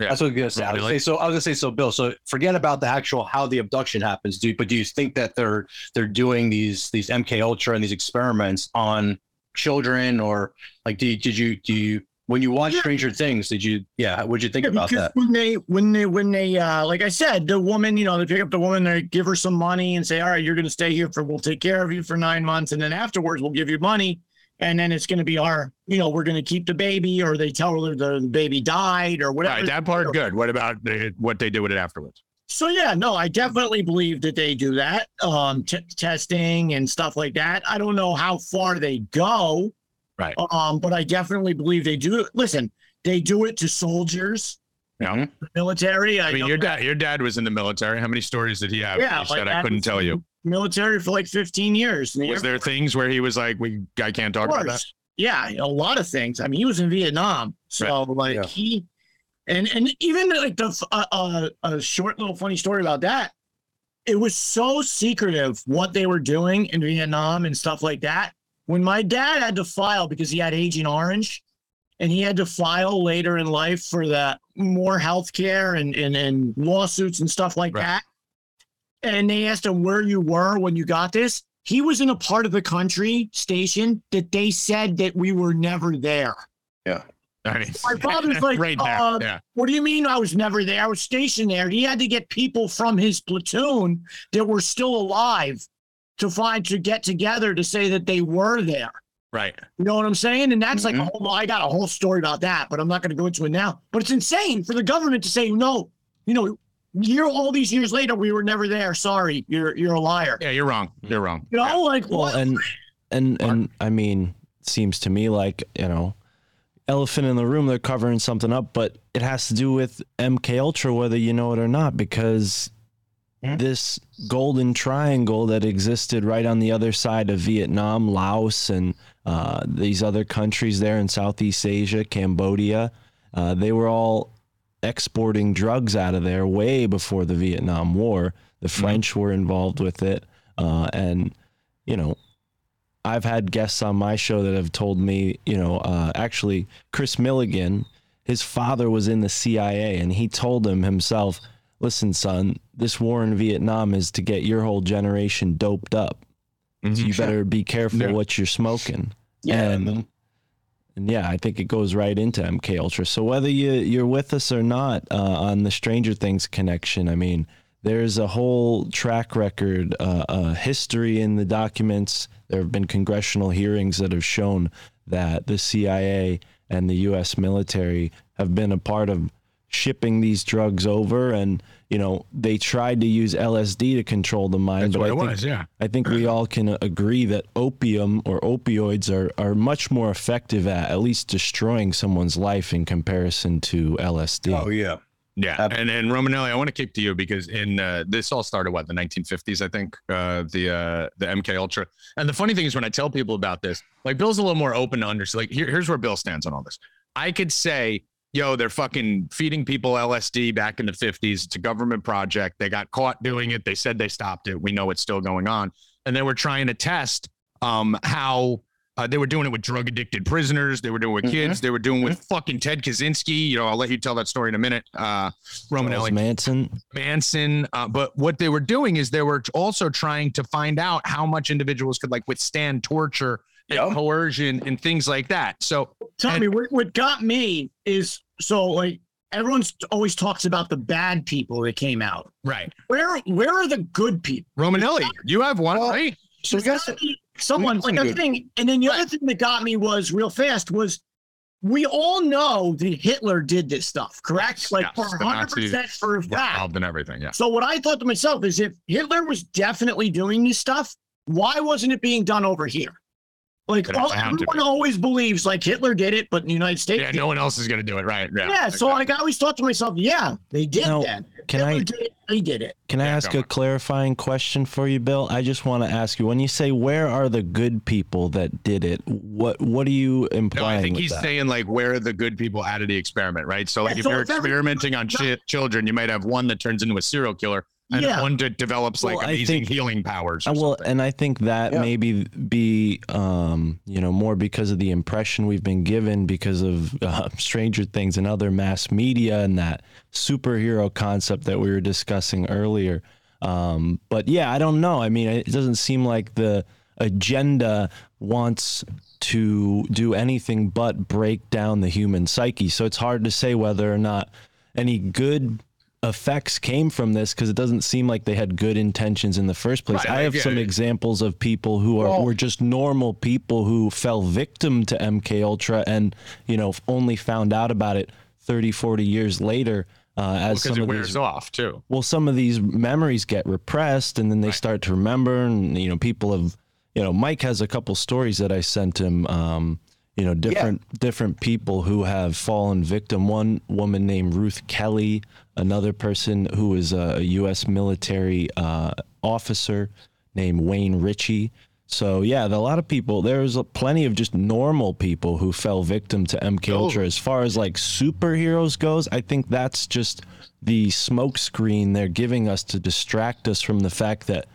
Yeah. That's what I was gonna say. I was gonna say, so I was gonna say, so Bill, so forget about the actual how the abduction happens, dude. But do you think that they're they're doing these these M K Ultra and these experiments on children, or like, did did you do you when you watch yeah. Stranger Things, did you yeah? What'd you think yeah, about that? When they when they when they uh, like I said, the woman, you know, they pick up the woman, they give her some money and say, all right, you're gonna stay here for we'll take care of you for nine months, and then afterwards we'll give you money. And then it's going to be our, you know, we're going to keep the baby, or they tell her the baby died or whatever. Right, that part, good. What about the, what they do with it afterwards? So, yeah, no, I definitely believe that they do that, um, t- testing and stuff like that. I don't know how far they go. Right. Um, but I definitely believe they do. Listen, they do it to soldiers. Yeah. Military. I, I mean, your dad, your dad was in the military. How many stories did he have? Yeah, he like said, I couldn't tell you. Military for like fifteen years. The was there things where he was like, we I can't talk about that? Yeah, a lot of things. I mean, he was in Vietnam. So right. like yeah. he, and, and even like the, uh, uh, a short little funny story about that. It was so secretive what they were doing in Vietnam and stuff like that. When my dad had to file because he had Agent Orange, and he had to file later in life for the more healthcare and, and, and lawsuits and stuff like right. that. And they asked him where you were when you got this. He was in a part of the country station that they said that we were never there. Yeah. I mean, my father's like, right uh, yeah. what do you mean I was never there? I was stationed there. He had to get people from his platoon that were still alive to find, to get together to say that they were there. Right. You know what I'm saying? And that's mm-hmm. like, oh, I got a whole story about that, but I'm not going to go into it now. But it's insane for the government to say, no, you know, Year all these years later, we were never there. Sorry, you're you're a liar. Yeah, you're wrong. You're wrong. You know, yeah. like well, what? and and Mark? and I mean, seems to me like you know, elephant in the room. They're covering something up, but it has to do with M K Ultra, whether you know it or not, because yeah. this golden triangle that existed right on the other side of Vietnam, Laos, and uh, these other countries there in Southeast Asia, Cambodia, uh, they were all exporting drugs out of there way before the Vietnam War. The French were involved with it. Uh, and, you know, I've had guests on my show that have told me, you know, uh, actually, Chris Milligan, his father was in the C I A, and he told him himself, listen, son, this war in Vietnam is to get your whole generation doped up. Mm-hmm, so you sure. better be careful yeah. what you're smoking. Yeah. And, And yeah, I think it goes right into M K Ultra. So whether you, you're with us or not uh, on the Stranger Things connection, I mean, there's a whole track record, uh, uh, history in the documents. There have been congressional hearings that have shown that the C I A and the U S military have been a part of shipping these drugs over. And, you know, they tried to use L S D to control the mind. That's but what I it think, was, yeah. I think we all can agree that opium or opioids are, are much more effective at at least destroying someone's life in comparison to L S D. Oh, yeah. Yeah. Absolutely. And and Romanelli, I want to kick to you because in uh, this all started, what, the nineteen fifties, I think, uh, the uh, the M K Ultra. And the funny thing is when I tell people about this, like Bill's a little more open to understand. Like here, here's where Bill stands on all this. I could say, yo, they're fucking feeding people L S D back in the fifties. It's a government project. They got caught doing it. They said they stopped it. We know it's still going on. And they were trying to test um, how Uh, they were doing it with drug addicted prisoners. They were doing it with mm-hmm. kids. They were doing it with mm-hmm. fucking Ted Kaczynski. You know, I'll let you tell that story in a minute. Uh, Romanelli. Manson. Manson. Uh, but what they were doing is they were also trying to find out how much individuals could like withstand torture and yep. coercion and things like that. So Tommy, and- what, what got me is so like, everyone's always talks about the bad people that came out. Right. Where where are the good people? Romanelli, not, you have one, well, right? So you got someone like a thing. And then the right. other thing that got me was real fast was we all know that Hitler did this stuff, correct? Yes, like yes, for one hundred percent for a fact. And everything, yeah. So what I thought to myself is if Hitler was definitely doing this stuff, why wasn't it being done over here? Like all, everyone be. always believes like Hitler did it, but in the United States. Yeah, no one else is going to do it. Right. Yeah. yeah so exactly. I always thought to myself, yeah, they did now, that. Can Hitler I, did it, they did it. Can I yeah, ask a on. clarifying question for you, Bill? I just want to ask you, when you say, where are the good people that did it? What, what are you implying? No, I think he's that? saying like, where are the good people out of the experiment? Right. So like yeah, if so you're if experimenting on chi- children, you might have one that turns into a serial killer. And yeah. one that develops like well, amazing think, healing powers. Or well, something. And I think that yeah. maybe be, um, you know, more because of the impression we've been given because of uh, Stranger Things and other mass media and that superhero concept that we were discussing earlier. Um, but yeah, I don't know. I mean, it doesn't seem like the agenda wants to do anything but break down the human psyche. So it's hard to say whether or not any good effects came from this because it doesn't seem like they had good intentions in the first place. Right, I have some it. examples of people who are well, were just normal people who fell victim to M K Ultra and, you know, only found out about it thirty, forty years later. Uh, as well, some it of wears these, off too. Well, some of these memories get repressed and then they right. start to remember. And, you know, people have, you know, Mike has a couple stories that I sent him, um, you know, different yeah. different people who have fallen victim. One woman named Ruth Kelly, another person who is a U S military uh, officer named Wayne Ritchie. So, yeah, a lot of people, there's plenty of just normal people who fell victim to M K Ultra. Oh. As far as like superheroes goes, I think that's just the smokescreen they're giving us to distract us from the fact that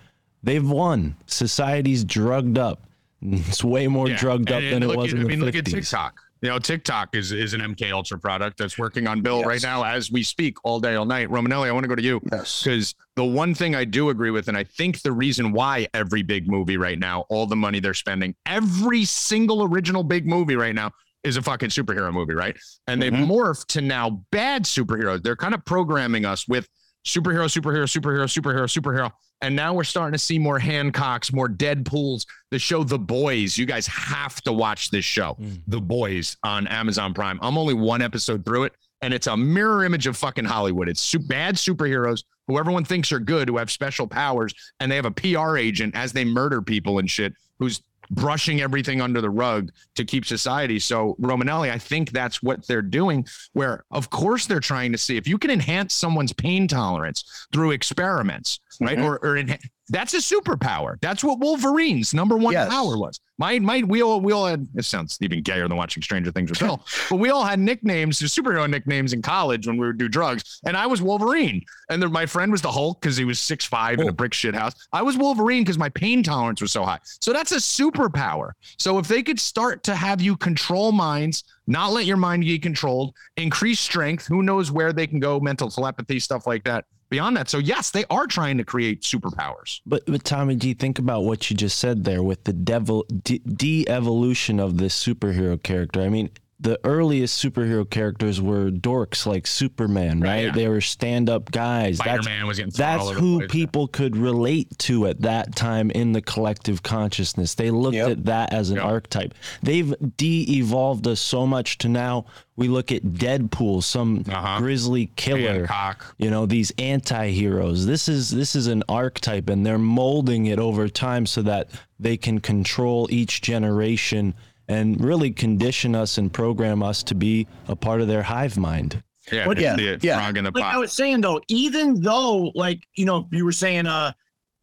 they've won. Society's drugged up. It's way more yeah. drugged up and, and than look, it was in the I mean, fifties. Look at TikTok. You know, TikTok is, is an M K Ultra product that's working on Bill yes. right now as we speak all day, all night. Romanelli, I want to go to you because yes. the one thing I do agree with, and I think the reason why every big movie right now, all the money they're spending, every single original big movie right now is a fucking superhero movie, right? And mm-hmm. they've morphed to now bad superheroes. They're kind of programming us with superhero, superhero, superhero, superhero, superhero. And now we're starting to see more Hancocks, more Deadpools. The show The Boys. You guys have to watch this show, mm. The Boys, on Amazon Prime. I'm only one episode through it, and it's a mirror image of fucking Hollywood. It's su- bad superheroes who everyone thinks are good, who have special powers, and they have a P R agent as they murder people and shit, who's brushing everything under the rug to keep society. So Romanelli, I think that's what they're doing, where of course they're trying to see if you can enhance someone's pain tolerance through experiments, right? Mm-hmm. Or, or in, that's a superpower. That's what Wolverine's number one yes. power was. My, my, we all, we all had, it sounds even gayer than watching Stranger Things with Bill, but we all had nicknames, superhero nicknames in college when we would do drugs. And I was Wolverine. And the, my friend was the Hulk because he was six five in a brick shit house. I was Wolverine because my pain tolerance was so high. So that's a superpower. So if they could start to have you control minds, not let your mind get controlled, increase strength, who knows where they can go, mental telepathy, stuff like that. Beyond that, so yes, they are trying to create superpowers. But, but Tommy G, think about what you just said there with the devil de- de-evolution of this superhero character. I mean, the earliest superhero characters were dorks like Superman, right? Yeah. They were stand-up guys. Spider-Man that's, was getting thrown all over the place. That's who people could relate to at that time in the collective consciousness. They looked yep. at that as an yep. archetype. They've de-evolved us so much to now we look at Deadpool, some uh-huh. grisly killer, Hancock. You know, these anti-heroes. This is this is an archetype, and they're molding it over time so that they can control each generation and really condition us and program us to be a part of their hive mind. Yeah, but, yeah, the yeah. frog in the pot. Like I was saying though, even though like, you know, you were saying uh,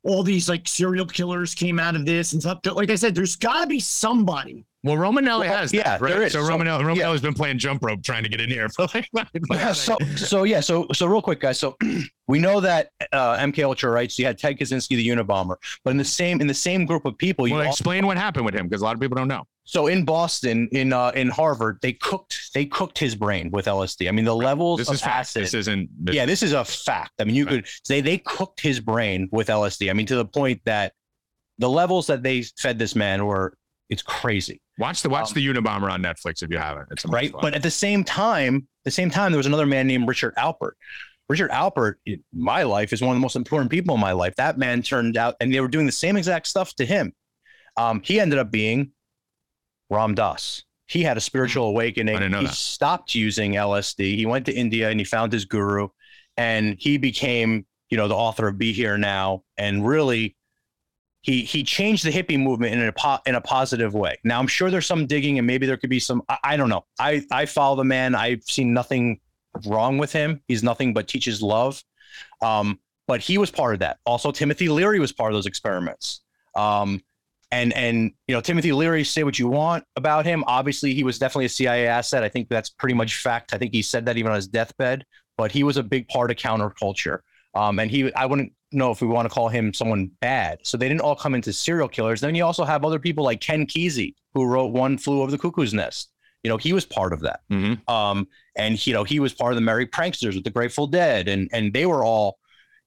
all these like serial killers came out of this and stuff. Like I said, there's gotta be somebody Well, Romanelli well, has that, yeah, right? There is. So, so Romanelli, Romanelli's yeah. been playing jump rope trying to get in here. For like, like, yeah, so, so, yeah, so so real quick, guys. So we know that uh, MKUltra, right? So you had Ted Kaczynski, the Unabomber. But in the same in the same group of people... you well, also- explain what happened with him, because a lot of people don't know. So in Boston, in uh, in Harvard, they cooked they cooked his brain with L S D. I mean, the levels this of is acid. This isn't. This yeah, this is a fact. I mean, you right. could say they cooked his brain with L S D. I mean, to the point that the levels that they fed this man were... It's crazy. Watch the watch um, the Unabomber on Netflix if you haven't. It's right. Fun. But at the same time, the same time, there was another man named Richard Alpert. Richard Alpert, in my life, is one of the most important people in my life. That man turned out, and they were doing the same exact stuff to him. Um, he ended up being Ram Dass. He had a spiritual awakening. I didn't know he that. Stopped using L S D. He went to India and he found his guru, and he became, you know, the author of Be Here Now, and really. He he changed the hippie movement in a po- in a positive way. Now, I'm sure there's some digging and maybe there could be some, I, I don't know. I, I follow the man. I've seen nothing wrong with him. He's nothing but teaches love. Um, but he was part of that. Also, Timothy Leary was part of those experiments. Um, and, and you know, Timothy Leary, say what you want about him. Obviously, he was definitely a C I A asset. I think that's pretty much fact. I think he said that even on his deathbed. But he was a big part of counterculture. Um, and he, I wouldn't know if we want to call him someone bad. So they didn't all come into serial killers. Then you also have other people like Ken Kesey, who wrote One Flew Over the Cuckoo's Nest. You know, he was part of that. Mm-hmm. Um, and, you know, he was part of the Merry Pranksters with the Grateful Dead. And and they were all,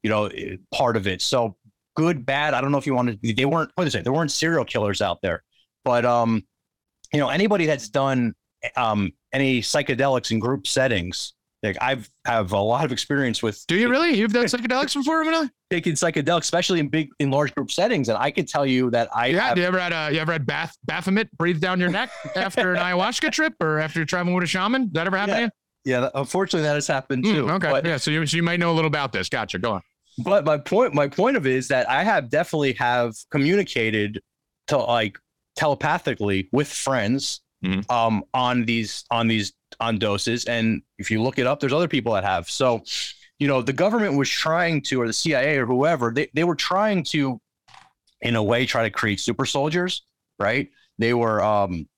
you know, part of it. So good, bad. I don't know if you want to, they weren't, what did I say? There weren't serial killers out there. But, um, you know, anybody that's done um, any psychedelics in group settings, like I've have a lot of experience with. Do you really? You've done psychedelics before, Romanelli? Taking psychedelics, especially in big, in large group settings, and I can tell you that I. Yeah. Have, you ever had a? You ever had Bath, Baphomet breathe down your neck after an ayahuasca trip, or after you're traveling with a shaman? That ever happened yeah. to you? Yeah, unfortunately, that has happened too. Mm, okay. But, yeah. So you, so you might know a little about this. Gotcha. Go on. But my point, my point of it is that I have definitely have communicated to like telepathically with friends, mm-hmm. um, on these on these. on doses. And if you look it up, there's other people that have. So, you know, the government was trying to, or the C I A or whoever, they, they were trying to, in a way, try to create super soldiers, right? They were, um,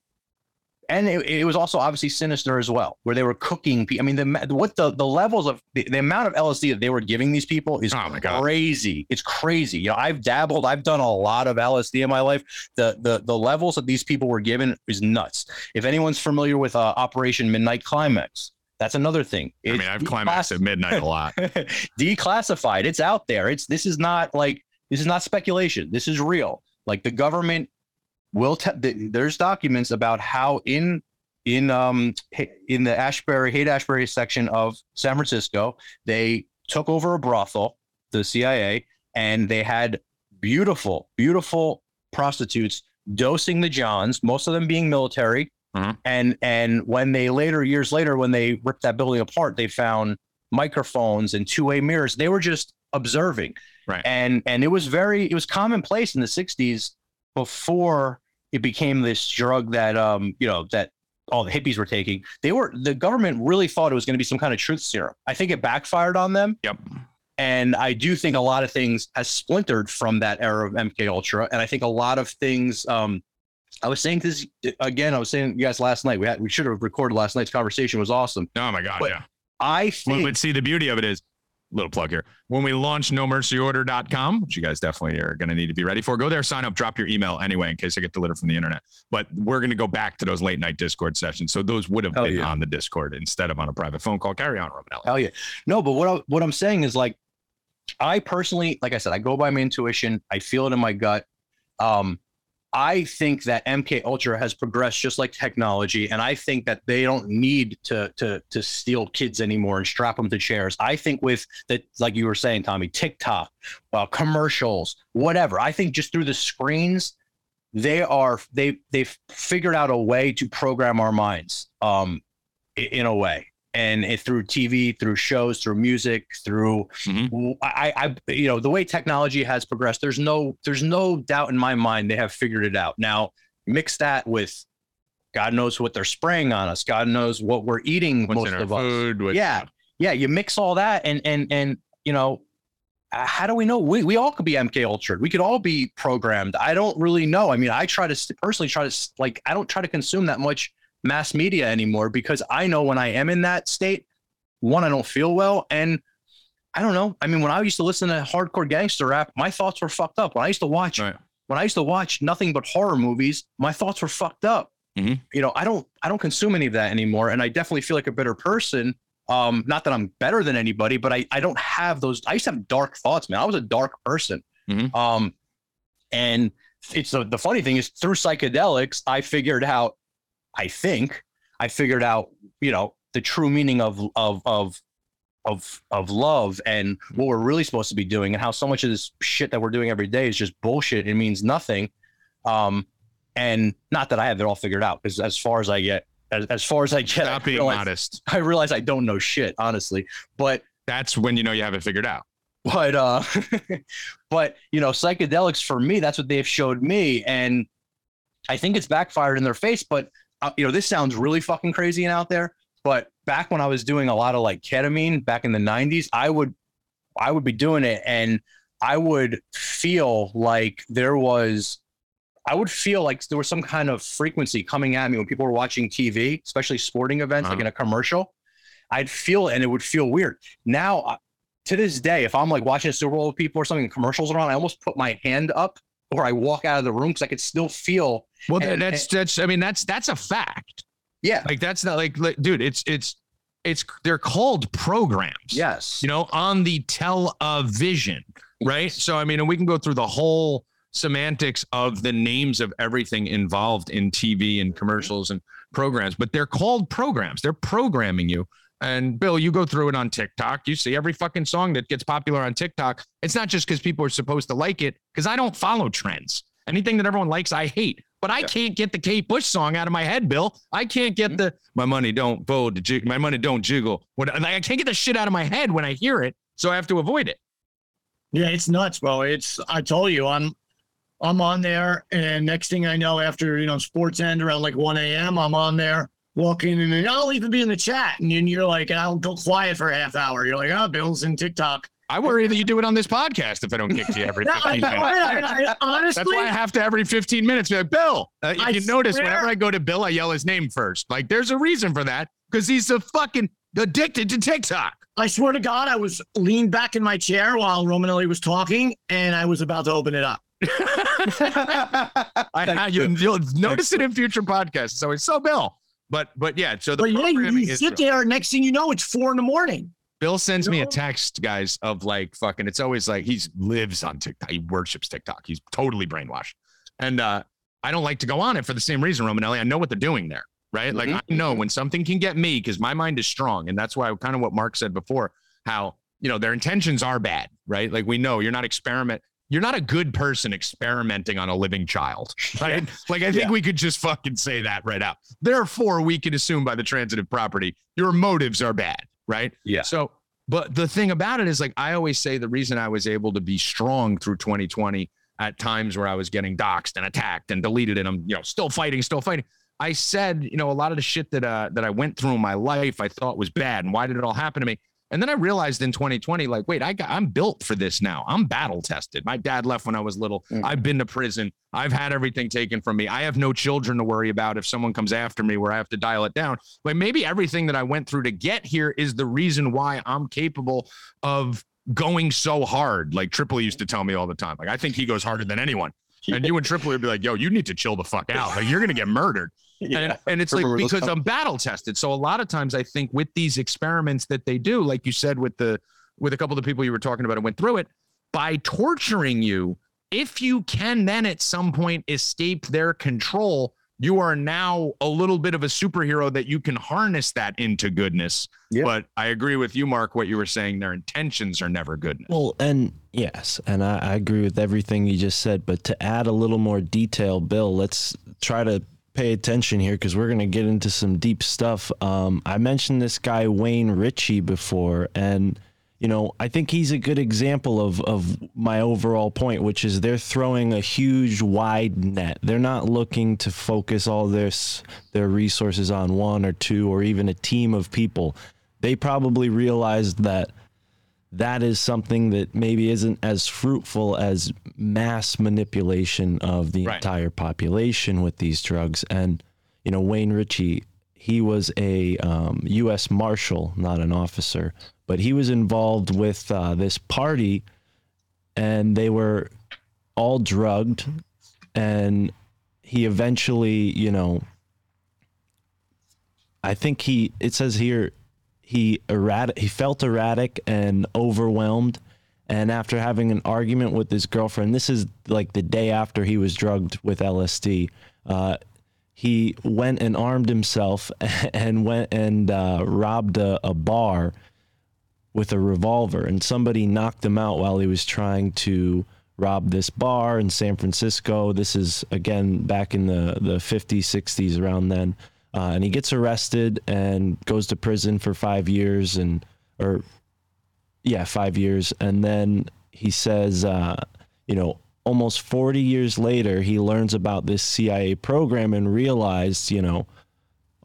and it, it was also obviously sinister as well, where they were cooking people. I mean, the what the, the levels of, the, the amount of L S D that they were giving these people is oh my God. crazy. It's crazy. You know, I've dabbled, I've done a lot of L S D in my life. The the the levels that these people were given is nuts. If anyone's familiar with uh, Operation Midnight Climax, that's another thing. It's I mean, I've declass- climaxed at midnight a lot. Declassified. It's out there. It's This is not like, this is not speculation. This is real. Like the government Will te- there's documents about how in in um in the Ashbury Haight Ashbury section of San Francisco they took over a brothel, the C I A, and they had beautiful beautiful prostitutes dosing the Johns, most of them being military, mm-hmm. and and when they later years later when they ripped that building apart, they found microphones and two-way mirrors. They were just observing, right? And and it was very it was commonplace in the sixties before. It became this drug that, um, you know, that all the hippies were taking. They were, the government really thought it was going to be some kind of truth serum. I think it backfired on them. Yep. And I do think a lot of things has splintered from that era of MKUltra. And I think a lot of things, um, I was saying this again, I was saying you guys last night, we had, we should have recorded last night's conversation. It was awesome. Oh my God. But yeah. I think. But see, the beauty of it is, little plug here. When we launch no mercy order dot com, which you guys definitely are going to need to be ready for, go there, sign up, drop your email anyway, in case I get deleted from the internet. But we're going to go back to those late night Discord sessions. So those would have Hell been yeah. on the Discord instead of on a private phone call. Carry on, Romanelli. Hell yeah. No, but what, I, what I'm saying is like, I personally, like I said, I go by my intuition. I feel it in my gut. Um, I think that MKUltra has progressed just like technology, and I think that they don't need to to to steal kids anymore and strap them to chairs. I think with the, like you were saying, Tommy, TikTok, uh, commercials, whatever. I think just through the screens, they are they they've figured out a way to program our minds, um, in a way, and it, through T V, through shows, through music, through mm-hmm. I, I, you know, the way technology has progressed, there's no, there's no doubt in my mind, they have figured it out. Now mix that with God knows what they're spraying on us. God knows what we're eating. What's most of food, us. What's, yeah. Yeah. You mix all that and, and, and, you know, how do we know? We we all could be MKUltra. We could all be programmed. I don't really know. I mean, I try to st- personally try to st- like I don't try to consume that much mass media anymore, because I know when I am in that state, one, I don't feel well, and I don't know. I mean, when I used to listen to hardcore gangster rap, my thoughts were fucked up. When I used to watch right. when I used to watch nothing but horror movies, my thoughts were fucked up. Mm-hmm. You know, I don't I don't consume any of that anymore, and I definitely feel like a better person. Um, not that I'm better than anybody, but I, I don't have those. I used to have dark thoughts, man. I was a dark person. Mm-hmm. Um, and it's the, the funny thing is, through psychedelics, I figured out, I think I figured out, you know, the true meaning of, of, of, of, of love and what we're really supposed to be doing, and how so much of this shit that we're doing every day is just bullshit. It means nothing. Um, and not that I have it all figured out, because as far as I get, As, as far as I get, Stop I being realize, modest. I realize I don't know shit, honestly, but that's when you know you have it figured out. But, uh, but you know, psychedelics for me, that's what they've showed me, and I think it's backfired in their face. But uh, you know, this sounds really fucking crazy and out there, but back when I was doing a lot of like ketamine back in the nineties, I would, I would be doing it, and I would feel like there was. I would feel like there was some kind of frequency coming at me when people were watching T V, especially sporting events, uh-huh. like in a commercial. I'd feel it, and it would feel weird. Now, to this day, if I'm like watching a Super Bowl with people or something, commercials are on, I almost put my hand up or I walk out of the room because I could still feel. Well, and, that's and, that's. I mean, that's that's a fact. Yeah, like that's not like, like, dude. It's it's it's they're called programs. Yes, you know, on the television, right? Yes. So I mean, and we can go through the whole semantics of the names of everything involved in T V and commercials and programs, but they're called programs. They're programming you. And Bill, you go through it on TikTok. You see every fucking song that gets popular on TikTok. It's not just because people are supposed to like it, because I don't follow trends. Anything that everyone likes, I hate. But I yeah. can't get the Kate Bush song out of my head, Bill. I can't get mm-hmm. the my money don't fold, my money don't jiggle. When, I can't get the shit out of my head when I hear it, so I have to avoid it. Yeah, it's nuts, bro. It's I told you I'm. I'm on there, and next thing I know, after, you know, sports end around like one a.m., I'm on there walking, and I'll even be in the chat, and then you're like, and I'll go quiet for a half hour. You're like, oh, Bill's in TikTok. I worry that you do it on this podcast if I don't kick you every fifteen no, I, minutes. I, I, I, honestly, that's why I have to every fifteen minutes be like, Bill. Uh, if I you swear, notice, whenever I go to Bill, I yell his name first. Like, there's a reason for that, because he's a fucking addicted to TikTok. I swear to God, I was leaned back in my chair while Romanelli was talking, and I was about to open it up. I, you, you'll notice it in future podcasts. So it's so Bill, but but yeah. So the but yeah, you sit is, there. Next thing you know, it's four in the morning. Bill sends you me know? a text, guys, of like fucking. It's always like he lives on TikTok. He worships TikTok. He's totally brainwashed, and uh, I don't like to go on it for the same reason, Romanelli. I know what they're doing there, right? Mm-hmm. Like I know when something can get me, because my mind is strong, and that's why kind of what Mark said before. How you know their intentions are bad, right? Like we know you're not experiment. You're not a good person experimenting on a living child, right? Yeah. Like, I think yeah. we could just fucking say that right out. Therefore, we can assume by the transitive property, your motives are bad, right? Yeah. So, but the thing about it is, like, I always say the reason I was able to be strong through twenty twenty at times where I was getting doxxed and attacked and deleted, and I'm, you know, still fighting, still fighting. I said, you know, a lot of the shit that, uh, that I went through in my life, I thought was bad. And why did it all happen to me? And then I realized in twenty twenty, like, wait, I got, I'm built for this now. I'm battle tested. My dad left when I was little. Mm. I've been to prison. I've had everything taken from me. I have no children to worry about if someone comes after me where I have to dial it down. Like maybe everything that I went through to get here is the reason why I'm capable of going so hard. Like Tripoli used to tell me all the time. Like I think he goes harder than anyone. And you and Tripoli would be like, yo, you need to chill the fuck out. Like you're going to get murdered. Yeah. And, and it's like, because I'm battle tested. So a lot of times I think with these experiments that they do, like you said, with the, with a couple of the people you were talking about and went through it by torturing you, if you can then at some point escape their control, you are now a little bit of a superhero that you can harness that into goodness. Yeah. But I agree with you, Mark, what you were saying, their intentions are never goodness. Well, and yes, and I, I agree with everything you just said, but to add a little more detail, Bill, let's try to pay attention here because we're going to get into some deep stuff. Um, I mentioned this guy, Wayne Ritchie, before, and, you know, I think he's a good example of, of my overall point, which is they're throwing a huge wide net. They're not looking to focus all this, their resources on one or two or even a team of people. They probably realized that that is something that maybe isn't as fruitful as mass manipulation of the right. entire population with these drugs. And, you know, Wayne Ritchie, he was a um, U S Marshal, not an officer, but he was involved with uh, this party, and they were all drugged, and he eventually, you know, I think he, it says here, he erratic, he felt erratic and overwhelmed. And after having an argument with his girlfriend, this is like the day after he was drugged with L S D, uh, he went and armed himself and went and uh, robbed a, a bar with a revolver. And somebody knocked him out while he was trying to rob this bar in San Francisco. This is, again, back in the, the fifties, sixties, around then. Uh, and he gets arrested and goes to prison for five years and, or yeah, five years. And then he says, uh, you know, almost forty years later, he learns about this C I A program and realized, you know,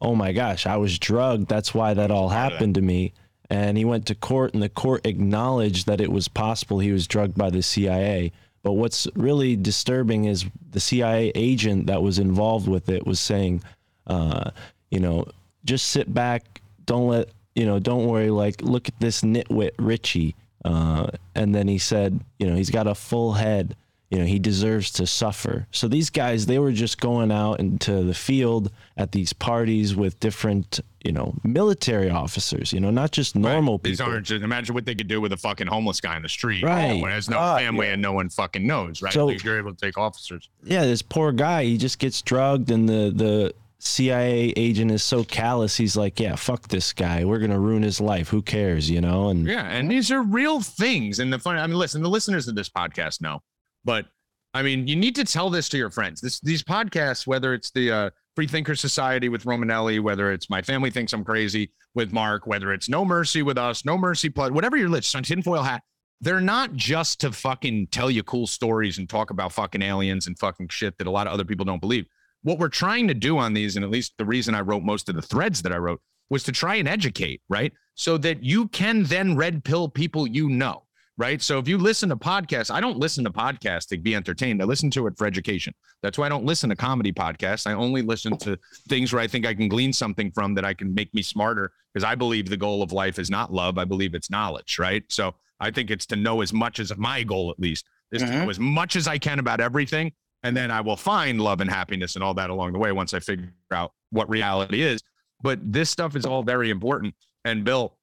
oh my gosh, I was drugged. That's why that all happened to me. And he went to court, and the court acknowledged that it was possible he was drugged by the C I A. But what's really disturbing is the C I A agent that was involved with it was saying, Uh, you know, just sit back. Don't let, you know, don't worry. Like, look at this nitwit Richie. Uh, and then he said, you know, he's got a full head. You know, he deserves to suffer. So these guys, they were just going out into the field at these parties with different, you know, military officers, you know, not just normal right. people. These aren't just, imagine what they could do with a fucking homeless guy in the street. Right. You know, has no uh, family yeah. and no one fucking knows, right? So like you're able to take officers. Yeah, this poor guy, he just gets drugged, and the, the, C I A agent is so callous. He's like, yeah, fuck this guy. We're going to ruin his life. Who cares, you know? And yeah, and these are real things. And the funny, I mean, listen, the listeners of this podcast know, but I mean, you need to tell this to your friends. This, these podcasts, whether it's the uh, Free Thinker Society with Romanelli, whether it's My Family Thinks I'm Crazy with Mark, whether it's No Mercy with us, No Mercy Plus, whatever your list, tinfoil hat, they're not just to fucking tell you cool stories and talk about fucking aliens and fucking shit that a lot of other people don't believe. What we're trying to do on these, and at least the reason I wrote most of the threads that I wrote, was to try and educate, right? So that you can then red pill people you know, right? So if you listen to podcasts, I don't listen to podcasts to be entertained. I listen to it for education. That's why I don't listen to comedy podcasts. I only listen to things where I think I can glean something from that I can make me smarter, because I believe the goal of life is not love. I believe it's knowledge, right? So I think it's to know as much as my goal, at least, is mm-hmm. to know as much as I can about everything. And then I will find love and happiness and all that along the way once I figure out what reality is. But this stuff is all very important. And Bill,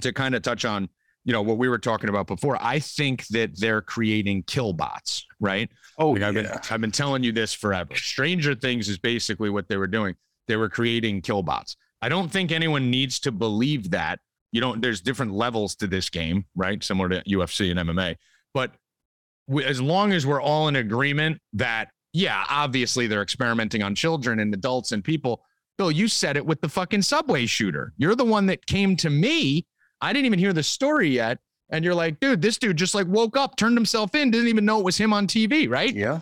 to kind of touch on, you know, what we were talking about before, I think that they're creating kill bots, right? Oh, like I've, yeah. been, I've been telling you this forever. Stranger Things is basically what they were doing. They were creating kill bots. I don't think anyone needs to believe that. You don't, there's different levels to this game, right? Similar to U F C and M M A. But as long as we're all in agreement that, yeah, obviously they're experimenting on children and adults and people. Bill, you said it with the fucking subway shooter. You're the one that came to me. I didn't even hear the story yet. And you're like, dude, this dude just like woke up, turned himself in, didn't even know it was him on T V, right? Yeah.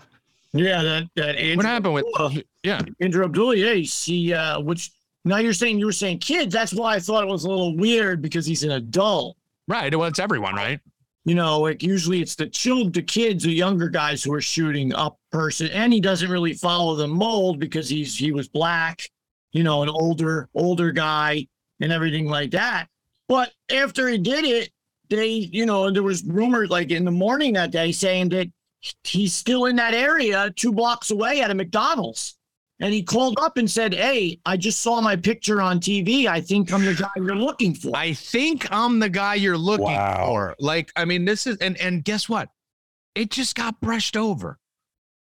Yeah. That, that Andrew, what happened with, uh, yeah. Andrew Abdullah, yeah, she, uh, which now you're saying, you were saying kids. That's why I thought it was a little weird, because he's an adult. Right. Well, it's everyone, right? You know, it, usually it's the children, the kids, the younger guys who are shooting up person, and he doesn't really follow the mold because he's he was black, you know, an older older guy and everything like that. But after he did it, they, you know, there was rumors like in the morning that day saying that he's still in that area, two blocks away at a McDonald's, and he called up and said, "Hey, I just saw my picture on T V. I think I'm the guy you're looking for. I think I'm the guy you're looking wow. for." Like, I mean, this is, and, and guess what? It just got brushed over.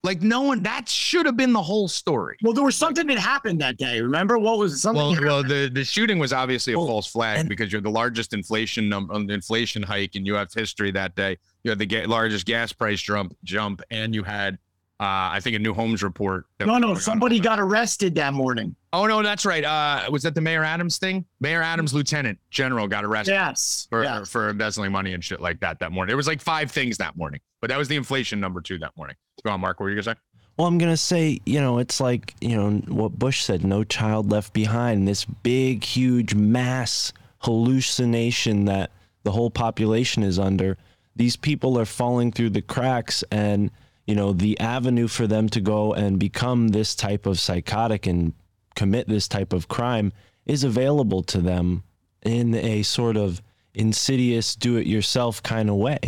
Like, no one, that should have been the whole story. Well, there was something that happened that day. Remember what was something? Well, well the, the shooting was obviously a well, false flag and- because you're the largest inflation number, inflation hike in U S history that day. You had the ga- largest gas price jump, jump, and you had Uh, I think a New Homes report. No, no, somebody got arrested that morning. Oh, no, that's right. Uh, was that the Mayor Adams thing? Mayor Adams, Lieutenant General got arrested yes, for, yes. for embezzling money and shit like that that morning. There was like five things that morning, but that was the inflation number two that morning. Go on, Mark, what were you going to say? Well, I'm going to say, you know, it's like, you know, what Bush said, no child left behind, this big, huge mass hallucination that the whole population is under. These people are falling through the cracks, and, you know, the avenue for them to go and become this type of psychotic and commit this type of crime is available to them in a sort of insidious do-it-yourself kind of way.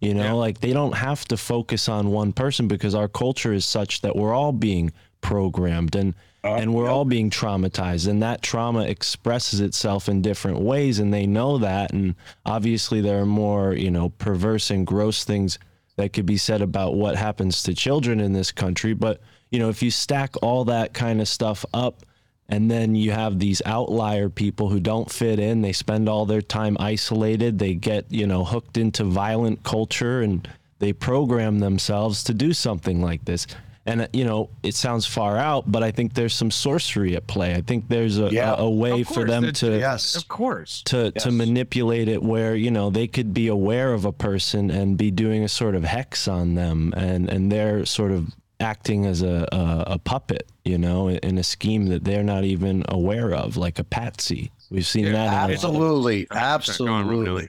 You know, yeah. like they don't have to focus on one person because our culture is such that we're all being programmed and uh, and we're yeah. all being traumatized, and that trauma expresses itself in different ways, and they know that. And obviously there are more, you know, perverse and gross things that could be said about what happens to children in this country. But, you know, if you stack all that kind of stuff up, and then you have these outlier people who don't fit in, they spend all their time isolated, they get, you know, hooked into violent culture, and they program themselves to do something like this. And, you know, it sounds far out, but I think there's some sorcery at play. I think there's a, yeah. a, a way for them it's, to, yes. of course, to, yes. to manipulate it where, you know, they could be aware of a person and be doing a sort of hex on them, and, and they're sort of acting as a, a, a puppet, you know, in a scheme that they're not even aware of, like a patsy. We've seen yeah, that. Absolutely. In a lot of absolutely.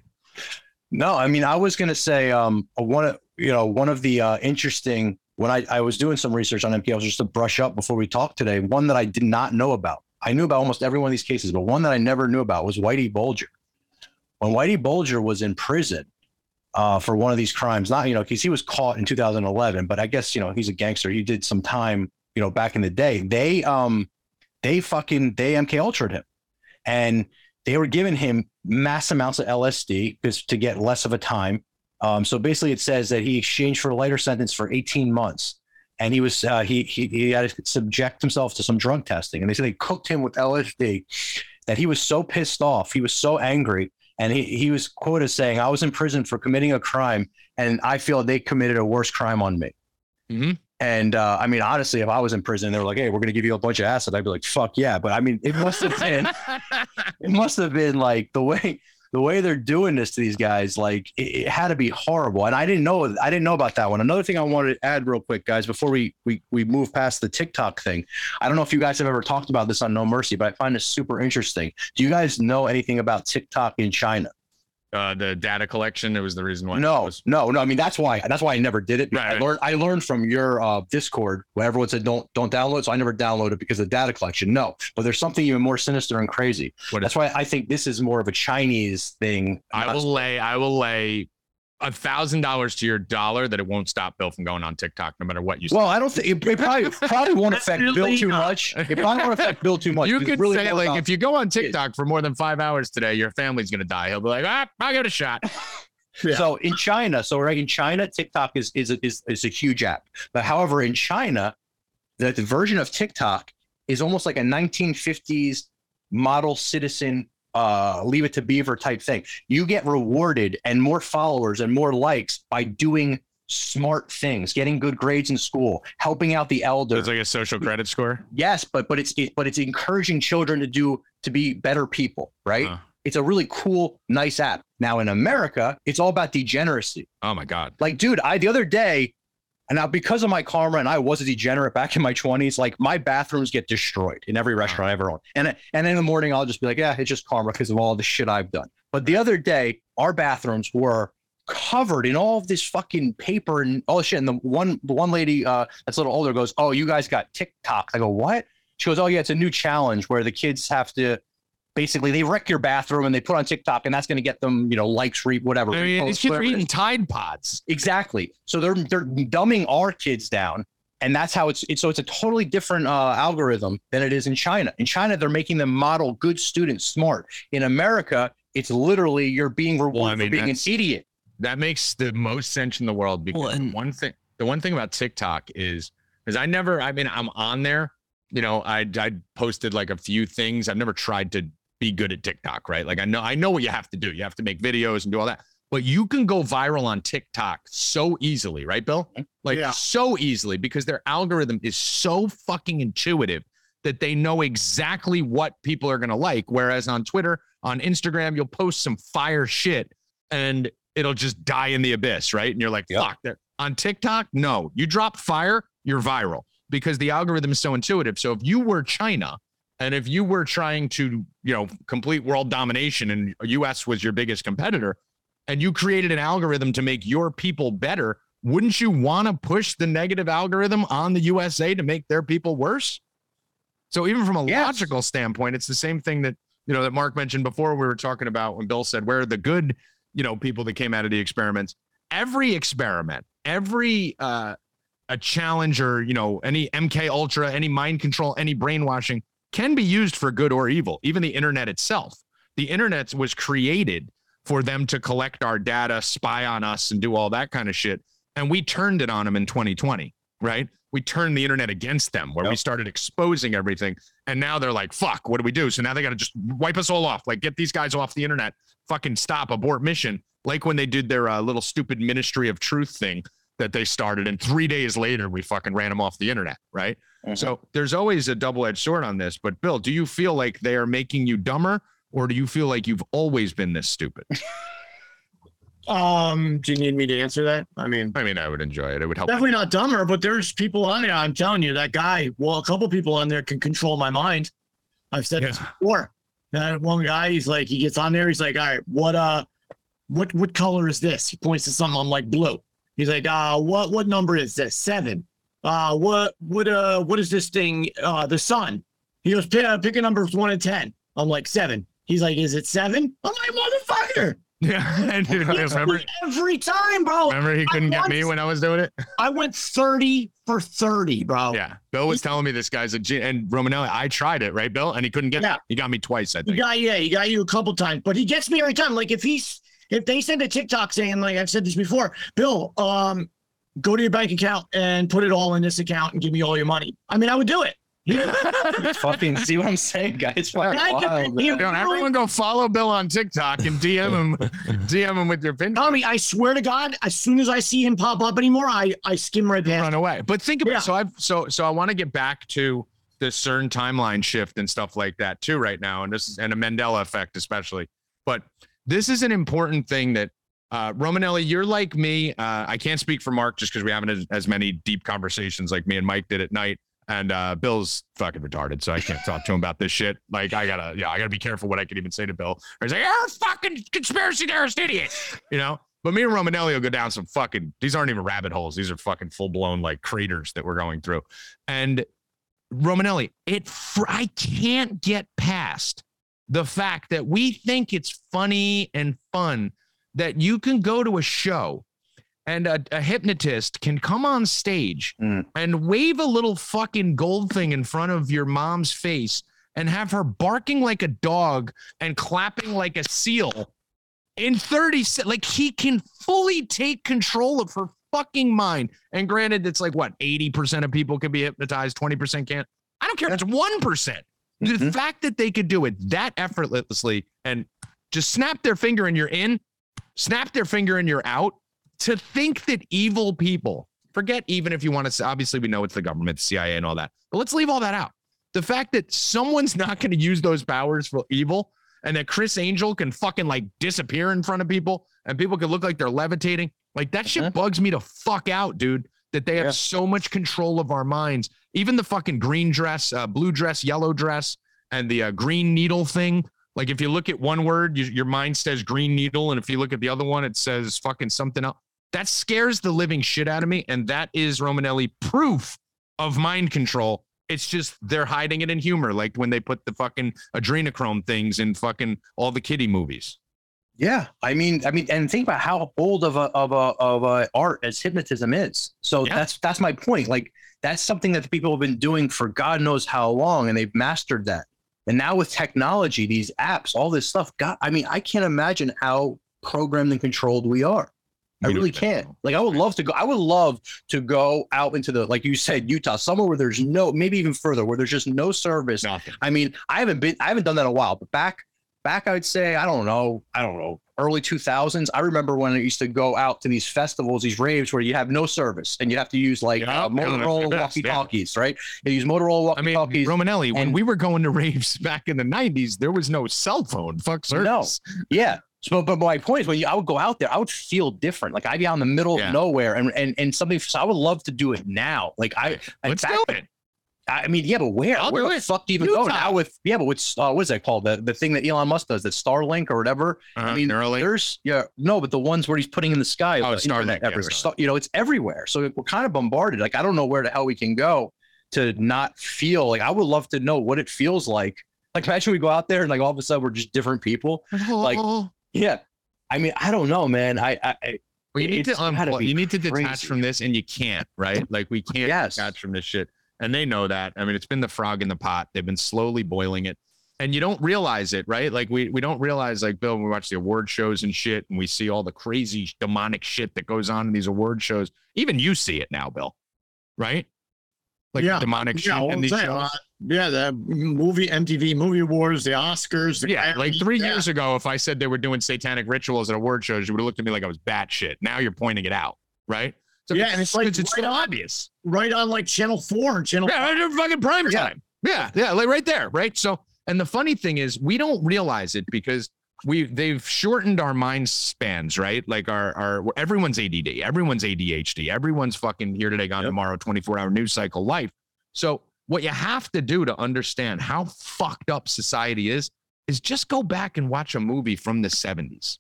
No, I mean, I was going to say, um, one, you know, one of the uh, interesting, when I, I was doing some research on M K U L T R just to brush up before we talked today, one that I did not know about. I knew about almost every one of these cases, but one that I never knew about was Whitey Bulger. When Whitey Bulger was in prison uh, for one of these crimes, not, you know, because he was caught in two thousand eleven, but I guess, you know, he's a gangster. He did some time, you know, back in the day. They, um, they fucking, they M K Ultra'd him, and they were giving him mass amounts of L S D because to get less of a time. Um, so basically it says that he exchanged for a lighter sentence for eighteen months, and he was, uh, he, he, he had to subject himself to some drug testing, and they said they cooked him with L S D, that he was so pissed off. He was so angry. And he, he was quoted saying, "I was in prison for committing a crime, and I feel they committed a worse crime on me." Mm-hmm. And uh, I mean, honestly, if I was in prison and they were like, "Hey, we're going to give you a bunch of acid," I'd be like, "Fuck yeah." But I mean, it must have been, it must have been like the way, the way they're doing this to these guys, like it, it had to be horrible. And I didn't know, I didn't know about that one. Another thing I wanted to add real quick, guys, before we, we, we move past the TikTok thing. I don't know if you guys have ever talked about this on No Mercy, but I find this super interesting. Do you guys know anything about TikTok in China? Uh, the data collection. It was the reason why. No, was- no, no. I mean, that's why, that's why I never did it. Right, I right. learned, I learned from your uh, Discord where everyone said, don't, don't download. So I never downloaded because of the data collection. No, but there's something even more sinister and crazy. What that's is- why I think this is more of a Chinese thing. I not- will lay, I will lay a thousand dollars to your dollar that it won't stop Bill from going on TikTok, no matter what you say. Well, I don't think it, it probably probably won't affect really Bill too not. much. It probably won't affect Bill too much. You could really say, like, if you go on TikTok for more than five hours today, your family's going to die. He'll be like, ah, I'll give it a shot. Yeah. So in China, so right in China, TikTok is, is, is, is a huge app. But however, in China, the, the version of TikTok is almost like a nineteen fifties model citizen uh Leave It to Beaver type thing. You get rewarded and more followers and more likes by doing smart things, getting good grades in school, helping out the elder. It's like a social credit score. Yes, but but it's it, but it's encouraging children to do to be better people, right? Huh. It's a really cool, nice app. Now in America, it's all about degeneracy. Oh my god! Like, dude, I the other day, and now because of my karma, and I was a degenerate back in my twenties, like my bathrooms get destroyed in every restaurant I ever owned. And, and in the morning, I'll just be like, yeah, it's just karma because of all the shit I've done. But the other day, our bathrooms were covered in all of this fucking paper and all this shit. And the one the one lady uh, that's a little older goes, "Oh, you guys got TikTok." I go, "What?" She goes, "Oh, yeah, it's a new challenge where the kids have to basically they wreck your bathroom and they put on TikTok, and that's going to get them, you know, likes, read, whatever." I mean, these kids are eating Tide Pods. Exactly. So they're they're dumbing our kids down, and that's how it's, it's so it's a totally different uh, algorithm than it is in China. In China, they're making them model good students, smart. In America, it's literally you're being rewarded well, I mean, for being an idiot. That makes the most sense in the world because well, and- one thing, the one thing about TikTok is because I never, I mean, I'm on there, you know, I I posted like a few things. I've never tried to be good at TikTok, right? Like I know, I know what you have to do. You have to make videos and do all that, but you can go viral on TikTok so easily, right, Bill? Like yeah. so easily because their algorithm is so fucking intuitive that they know exactly what people are going to like. Whereas on Twitter, on Instagram, you'll post some fire shit and it'll just die in the abyss, right? And you're like, yep. fuck that. On TikTok, no, you drop fire, you're viral because the algorithm is so intuitive. So if you were China, and if you were trying to, you know, complete world domination and U S was your biggest competitor, and you created an algorithm to make your people better, wouldn't you want to push the negative algorithm on the U S A to make their people worse? So even from a yes. logical standpoint, it's the same thing that, you know, that Mark mentioned before. We were talking about when Bill said, where are the good, you know, people that came out of the experiments? Every experiment, every uh, a challenge or, you know, any M K Ultra, any mind control, any brainwashing can be used for good or evil. Even the internet itself. The internet was created for them to collect our data, spy on us, and do all that kind of shit. And we turned it on them in twenty twenty, right? We turned the internet against them, where yep. we started exposing everything. And now they're like, fuck, what do we do? So now they got to just wipe us all off. Like, get these guys off the internet, fucking stop, abort mission. Like when they did their uh, little stupid Ministry of Truth thing that they started. And three days later, we fucking ran them off the internet, right? Mm-hmm. So there's always a double-edged sword on this. But Bill, do you feel like they are making you dumber, or do you feel like you've always been this stupid? Um, do you need me to answer that? I mean, I mean, I would enjoy it. It would help. Definitely me. Not dumber, but there's people on there. I'm telling you, that guy. Well, a couple people on there can control my mind. I've said yeah. this before. That one guy, he's like, he gets on there. He's like, all right, what, uh, what, what color is this? He points to something. I'm like, blue. He's like, uh, what, what number is this? Seven. Uh, what, what, uh, what is this thing? Uh, the sun. He goes, pick, uh, pick a number from one to ten. I'm like, seven. He's like, is it seven? I'm like, motherfucker. Yeah, and dude, every, every time, bro. Remember, he couldn't I get once, me when I was doing it. I went thirty for thirty, bro. Yeah, Bill was he, telling me this guy's a genius. And Romanelli, I tried it, right, Bill? And he couldn't get yeah. it. He got me twice, I think. He got, yeah, he got you a couple times, but he gets me every time. Like, if he's if they send a TikTok saying, like, I've said this before, Bill, um, go to your bank account and put it all in this account and give me all your money. I mean, I would do it. Fucking see what I'm saying, guys? Fucking wild, you know, everyone go follow Bill on TikTok and D M him, D M him with your pin. Tommy, I swear to God, as soon as I see him pop up anymore, I I skim right past. Run away. But think about yeah. it. So I've so so I want to get back to the CERN timeline shift and stuff like that too right now, and this is, and a Mandela effect especially. But this is an important thing that uh, Romanelli, you're like me. Uh, I can't speak for Mark just because we haven't had as many deep conversations like me and Mike did at night. And uh, Bill's fucking retarded, so I can't talk to him about this shit. Like, I gotta, yeah, I gotta be careful what I could even say to Bill. Or he's like, "You're a fucking conspiracy theorist idiot," you know. But me and Romanelli will go down some fucking. These aren't even rabbit holes. These are fucking full blown like craters that we're going through. And Romanelli, it fr- I can't get past the fact that we think it's funny and fun that you can go to a show. And a, a hypnotist can come on stage mm. and wave a little fucking gold thing in front of your mom's face and have her barking like a dog and clapping like a seal in thirty seconds. Like, he can fully take control of her fucking mind. And granted, it's like, what, eighty percent of people can be hypnotized, twenty percent can't. I don't care. That's one percent. Mm-hmm. The fact that they could do it that effortlessly and just snap their finger and you're in, snap their finger and you're out. To think that evil people, forget even if you want to, obviously we know it's the government, the C I A and all that, but let's leave all that out. The fact that someone's not going to use those powers for evil and that Chris Angel can fucking like disappear in front of people and people can look like they're levitating. Like that uh-huh. shit bugs me to fuck out, dude, that they have yeah. so much control of our minds. Even the fucking green dress, uh, blue dress, yellow dress, and the uh, green needle thing. Like if you look at one word, you, your mind says green needle. And if you look at the other one, it says fucking something else. That scares the living shit out of me. And that is, Romanelli, proof of mind control. It's just they're hiding it in humor. Like when they put the fucking adrenochrome things in fucking all the kiddie movies. Yeah. I mean, I mean, and think about how old of a, of a, of a art as hypnotism is. So yeah. that's, that's my point. Like that's something that the people have been doing for God knows how long, and they've mastered that. And now with technology, these apps, all this stuff, God, I mean, I can't imagine how programmed and controlled we are. I really can't. Like, I would love to go. I would love to go out into the, like you said, Utah, somewhere where there's no, maybe even further, where there's just no service. Nothing. I mean, I haven't been, I haven't done that in a while. But back, back, I would say, I don't know, I don't know, early two thousands. I remember when I used to go out to these festivals, these raves, where you have no service and you have to use like yeah, uh, Motorola walkie talkies, yeah. right? You use Motorola walkie talkies. I mean, Romanelli, and, when we were going to raves back in the nineties, there was no cell phone. Fuck service. No. Yeah. So, but my point is, when you, I would go out there, I would feel different. Like I'd be out in the middle yeah. of nowhere, and and and something. So I would love to do it now. Like I, let's do it. I mean, yeah, but where? I'll where the it. fuck do you even Utah. go now with? Yeah, but what's uh, what's that called? The the thing that Elon Musk does, that Starlink or whatever. Uh-huh, I mean, Neuralink. there's yeah, no, but the ones where he's putting in the sky. Oh, Starlink everywhere. Yeah, Star, you know, it's everywhere. So we're kind of bombarded. Like, I don't know where the hell we can go to not feel like. I would love to know what it feels like. Like, imagine we go out there and like all of a sudden we're just different people. Like, yeah, I mean, I don't know, man. I. I Well, you need it's to unplug. You need to detach crazy. from this, and you can't, right? Like, we can't yes. detach from this shit, and they know that. I mean, it's been the frog in the pot. They've been slowly boiling it, and you don't realize it, right? Like, we we don't realize, like, Bill, when we watch the award shows and shit, and we see all the crazy demonic shit that goes on in these award shows. Even you see it now, Bill, right? Like, yeah. demonic yeah, shit in these saying, shows. Uh, yeah, the movie, M T V Movie Awards, the Oscars. The yeah, Grammys, like three yeah. years ago, if I said they were doing satanic rituals at award shows, you would have looked at me like I was batshit. Now you're pointing it out, right? So yeah, and it's like it's right so on, obvious. Right on like Channel four and Channel yeah, right fucking prime time. Yeah. yeah, yeah, like right there, right? So, and the funny thing is we don't realize it because we they've shortened our mind spans, right? Like our, our everyone's A D D, everyone's A D H D, everyone's fucking here today, gone yep. tomorrow, twenty-four hour news cycle life. So what you have to do to understand how fucked up society is, is just go back and watch a movie from the seventies.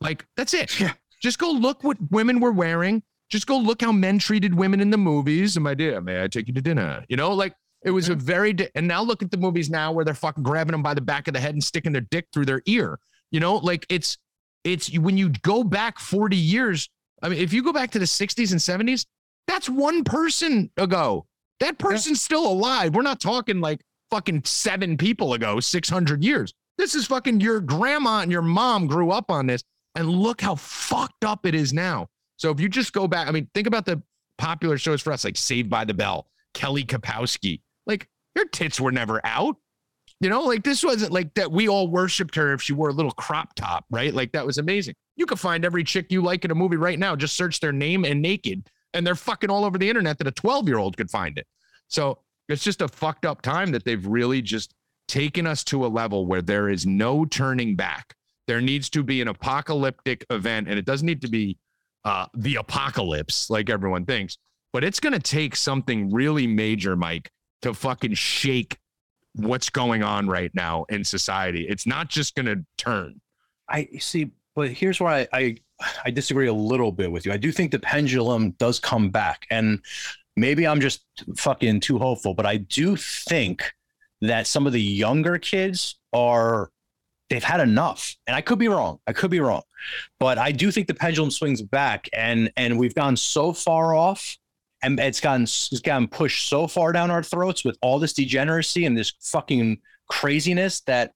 Like, that's it. Yeah. Just go look what women were wearing. Just go look how men treated women in the movies. And my dear, may I take you to dinner? You know, like it was a very, di- and now look at the movies now where they're fucking grabbing them by the back of the head and sticking their dick through their ear. You know, like it's, it's when you go back forty years, I mean, if you go back to the sixties and seventies, that's one person ago. That person's yeah. still alive. We're not talking like fucking seven people ago, six hundred years. This is fucking your grandma and your mom grew up on this. And look how fucked up it is now. So if you just go back, I mean, think about the popular shows for us, like Saved by the Bell, Kelly Kapowski. Like, your tits were never out. You know, like this wasn't like that. We all worshipped her if she wore a little crop top, right? Like that was amazing. You could find every chick you like in a movie right now. Just search their name and naked. And they're fucking all over the internet that a twelve year old could find it. So it's just a fucked up time that they've really just taken us to a level where there is no turning back. There needs to be an apocalyptic event, and it doesn't need to be uh, the apocalypse like everyone thinks, but it's going to take something really major, Mike, to fucking shake what's going on right now in society. It's not just going to turn. I see, but here's where I, I I disagree a little bit with you. I do think the pendulum does come back, and maybe I'm just fucking too hopeful, but I do think that some of the younger kids are, they've had enough, and I could be wrong. I could be wrong, but I do think the pendulum swings back, and, and we've gone so far off, and it's gotten, it's gotten pushed so far down our throats with all this degeneracy and this fucking craziness that,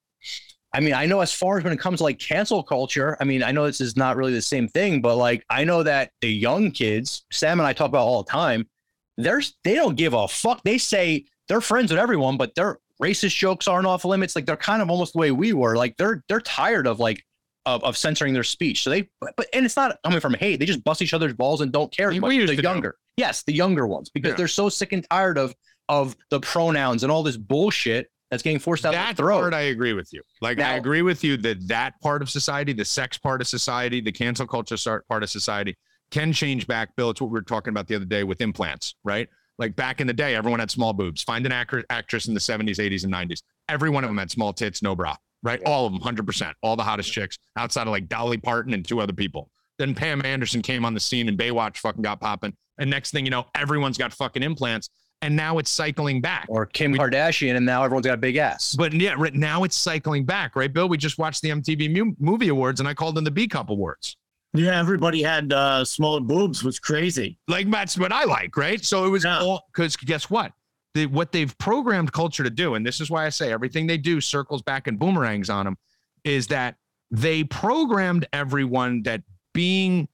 I mean, I know as far as when it comes to like cancel culture, I mean, I know this is not really the same thing, but like, I know that the young kids, Sam and I talk about all the time, they're, they don't give a fuck. They say they're friends with everyone, but their racist jokes aren't off limits. Like, they're kind of almost the way we were. Like, they're, they're tired of like, of, of censoring their speech. So they, but, and it's not coming from hate. They just bust each other's balls and don't care as much. The younger, do. yes, the younger ones, because yeah. they're so sick and tired of, of the pronouns and all this bullshit that's getting forced out that of the throat. Part I agree with you. Like, now, I agree with you that that part of society, the sex part of society, the cancel culture part of society can change back, Bill. It's what we were talking about the other day with implants, right? Like, back in the day, everyone had small boobs. Find an act- actress in the seventies, eighties, and nineties. Every one of them had small tits, no bra, right? All of them, one hundred percent. All the hottest chicks outside of like Dolly Parton and two other people. Then Pam Anderson came on the scene and Baywatch fucking got popping. And next thing you know, everyone's got fucking implants. And now it's cycling back. Or Kim we, Kardashian, and now everyone's got a big ass. But yeah, right now it's cycling back, right, Bill? We just watched the M T V mu- Movie Awards, and I called them the B Cup Awards. Yeah, everybody had uh, smaller boobs. It was crazy. Like, that's what I like, right? So it was yeah. all, because guess what? The, what they've programmed culture to do, and this is why I say everything they do circles back and boomerangs on them, is that they programmed everyone that being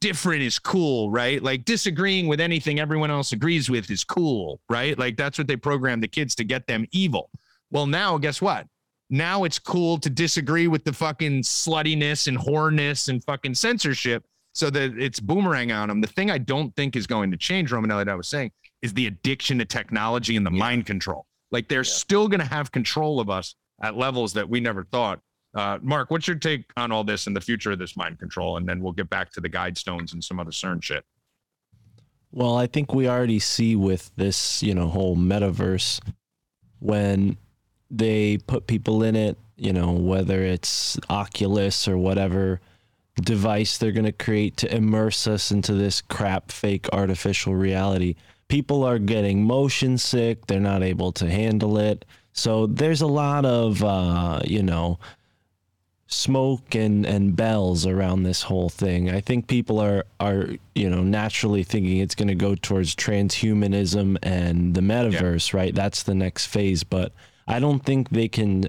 different is cool, right? Like, disagreeing with anything everyone else agrees with is cool, right? Like, that's what they program the kids to get them evil. Well, now guess what? Now it's cool to disagree with the fucking sluttiness and whoreness and fucking censorship, so that it's boomerang on them. The thing I don't think is going to change, Romanelli, that I was saying, is the addiction to technology and the yeah. mind control. Like, they're yeah. still going to have control of us at levels that we never thought. Uh, Mark, what's your take on all this and the future of this mind control? And then we'll get back to the Guidestones and some other CERN shit. Well, I think we already see with this, you know, whole metaverse, when they put people in it, you know, whether it's Oculus or whatever device they're going to create to immerse us into this crap, fake artificial reality. People are getting motion sick. They're not able to handle it. So there's a lot of, uh, you know, smoke and, and bells around this whole thing. I think people are, are you know, naturally thinking it's going to go towards transhumanism and the metaverse, yeah. right? That's the next phase. But I don't think they can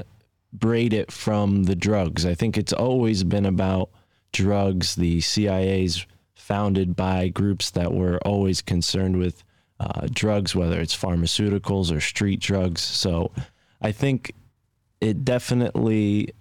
braid it from the drugs. I think it's always been about drugs. The C I A's founded by groups that were always concerned with uh, drugs, whether it's pharmaceuticals or street drugs. So I think it definitely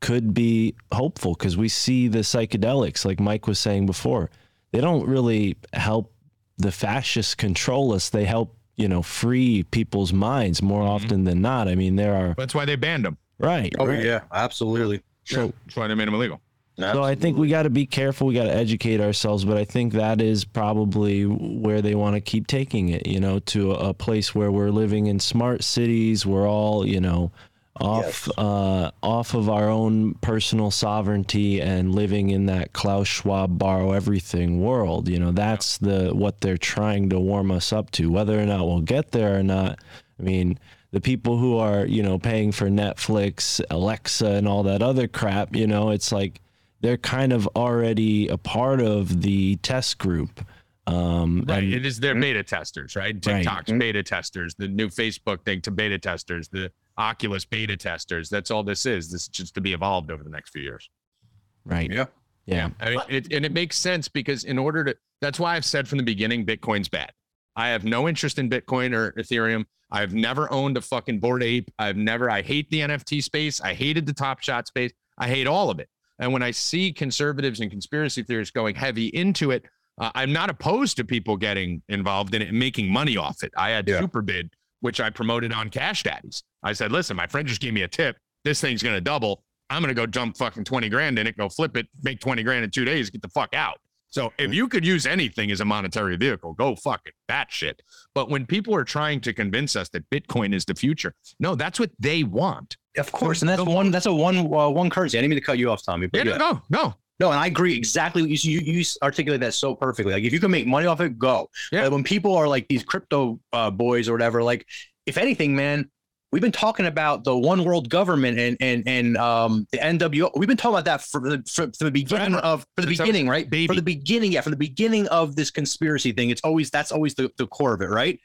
could be hopeful, because we see the psychedelics, like Mike was saying before, they don't really help the fascists control us. They help, you know, free people's minds more mm-hmm. often than not. I mean, there are. That's why they banned them. Right. Oh, right. yeah, absolutely. So, yeah, that's why they made them illegal. Absolutely. So I think we got to be careful. We got to educate ourselves. But I think that is probably where they want to keep taking it, you know, to a place where we're living in smart cities. We're all, you know, off yes. uh, off of our own personal sovereignty and living in that Klaus Schwab borrow everything world. You know, that's the what they're trying to warm us up to, whether or not we'll get there or not. I mean, the people who are, you know, paying for Netflix, Alexa and all that other crap, you know, it's like, they're kind of already a part of the test group. Um, right. And, it is their beta testers, right? TikTok's right. beta testers, the new Facebook thing to beta testers, the Oculus beta testers. That's all this is. This is just to be evolved over the next few years. Right. Yeah. Yeah. I mean, it, and it makes sense, because in order to, that's why I've said from the beginning, Bitcoin's bad. I have no interest in Bitcoin or Ethereum. I've never owned a fucking Bored Ape. I've never, I hate the N F T space. I hated the Top Shot space. I hate all of it. And when I see conservatives and conspiracy theorists going heavy into it, uh, I'm not opposed to people getting involved in it and making money off it. I had yeah. Superbid, which I promoted on Cash Daddies. I said, listen, my friend just gave me a tip. This thing's going to double. I'm going to go dump fucking twenty grand in it, go flip it, make twenty grand in two days, get the fuck out. So if you could use anything as a monetary vehicle, go fuck it, that shit. But when people are trying to convince us that Bitcoin is the future, no, that's what they want. Of course, and that's one. That's a one. Uh, one currency. I didn't mean to cut you off, Tommy. But yeah, yeah. No, no, no. And I agree exactly. You you you articulate that so perfectly. Like, if you can make money off it, go. Yeah. But when people are like these crypto uh, boys or whatever, like, if anything, man, we've been talking about the one world government and and and um the N W O. We've been talking about that for the for, for the beginning Forever. of for the it's beginning, right? Baby. For the beginning, yeah, from the beginning of this conspiracy thing. It's always that's always the, the core of it, right?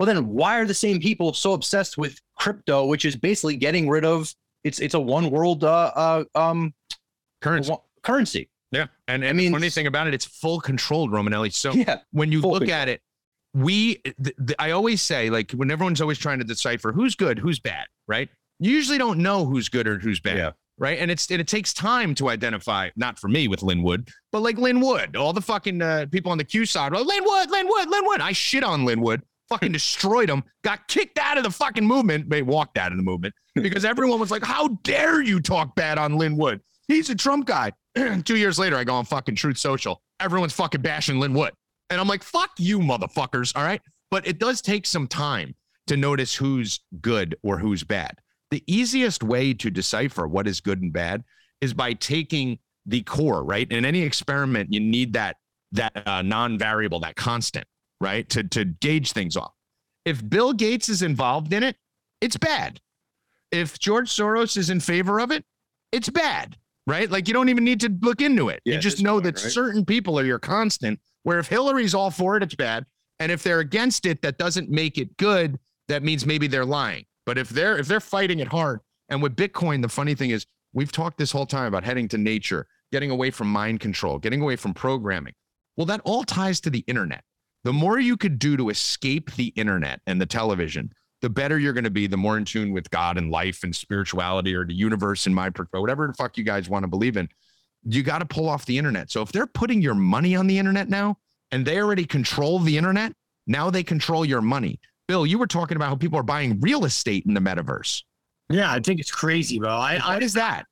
Well, then why are the same people so obsessed with crypto, which is basically getting rid of it's it's a one world uh, uh, um currency w- currency. Yeah, and, and I mean, the funny thing about it, it's full controlled, Romanelli. So yeah, when you look control. at it, we th- th- I always say, like, when everyone's always trying to decipher who's good, who's bad, right? You usually don't know who's good or who's bad. Yeah. Right. And it's and it takes time to identify, not for me with Lynn Wood, but like Lynn Wood, all the fucking uh, people on the Q side, like, Lynn Wood, Lynn Wood, Lynn Wood. I shit on Lynn Wood. Fucking destroyed him, got kicked out of the fucking movement. They walked out of the movement because everyone was like, how dare you talk bad on Lynn Wood? He's a Trump guy. Two years later, I go on fucking Truth Social. Everyone's fucking bashing Lynn Wood. And I'm like, fuck you motherfuckers. All right. But it does take some time to notice who's good or who's bad. The easiest way to decipher what is good and bad is by taking the core, right? In any experiment, you need that, that uh, non-variable, that constant. Right, to to gauge things off. If Bill Gates is involved in it, it's bad. If George Soros is in favor of it, it's bad, right? Like, you don't even need to look into it. Yeah, you just know point, that right? certain people are your constant, where if Hillary's all for it, it's bad. And if they're against it, that doesn't make it good. That means maybe they're lying. But if they're if they're fighting it hard, and with Bitcoin, the funny thing is, we've talked this whole time about heading to nature, getting away from mind control, getting away from programming. Well, that all ties to the internet. The more you could do to escape the internet and the television, the better you're going to be, the more in tune with God and life and spirituality or the universe in my perspective, whatever the fuck you guys want to believe in, you got to pull off the internet. So if they're putting your money on the internet now and they already control the internet, now they control your money. Bill, you were talking about how people are buying real estate in the metaverse. Yeah, I think it's crazy, bro. I, what I, is that?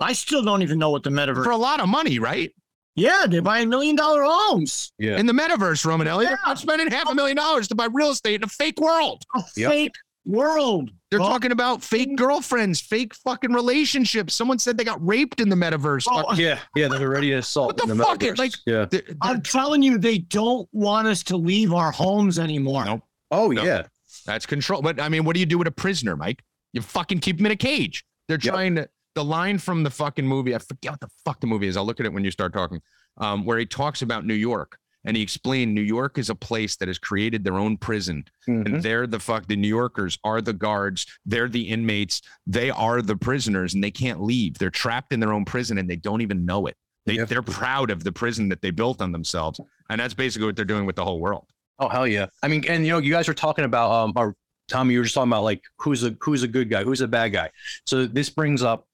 I still don't even know what the metaverse is. For a lot of money, right? Yeah, they buy a million dollar homes. Yeah. In the metaverse, Romanelli. Yeah. They're not spending half a million dollars to buy real estate in a fake world. A yep. fake world. They're well, talking about fake girlfriends, fake fucking relationships. Someone said they got raped in the metaverse. Well, yeah, yeah, they're already an assault. What the, in the fuck? Metaverse. Like, yeah. they're, they're, I'm telling you, they don't want us to leave our homes anymore. Nope. Oh, nope. yeah. That's control. But, I mean, what do you do with a prisoner, Mike? You fucking keep him in a cage. They're trying yep. to. The line from the fucking movie, I forget what the fuck the movie is. I'll look at it when you start talking, um, where he talks about New York and he explained New York is a place that has created their own prison. Mm-hmm. And they're the fuck, the New Yorkers are the guards. They're the inmates. They are the prisoners and they can't leave. They're trapped in their own prison and they don't even know it. They, yep. They're proud of the prison that they built on themselves. And that's basically what they're doing with the whole world. Oh, hell yeah. I mean, and you know, you guys were talking about, um, or Tommy, you were just talking about like, who's a, who's a good guy? Who's a bad guy? So this brings up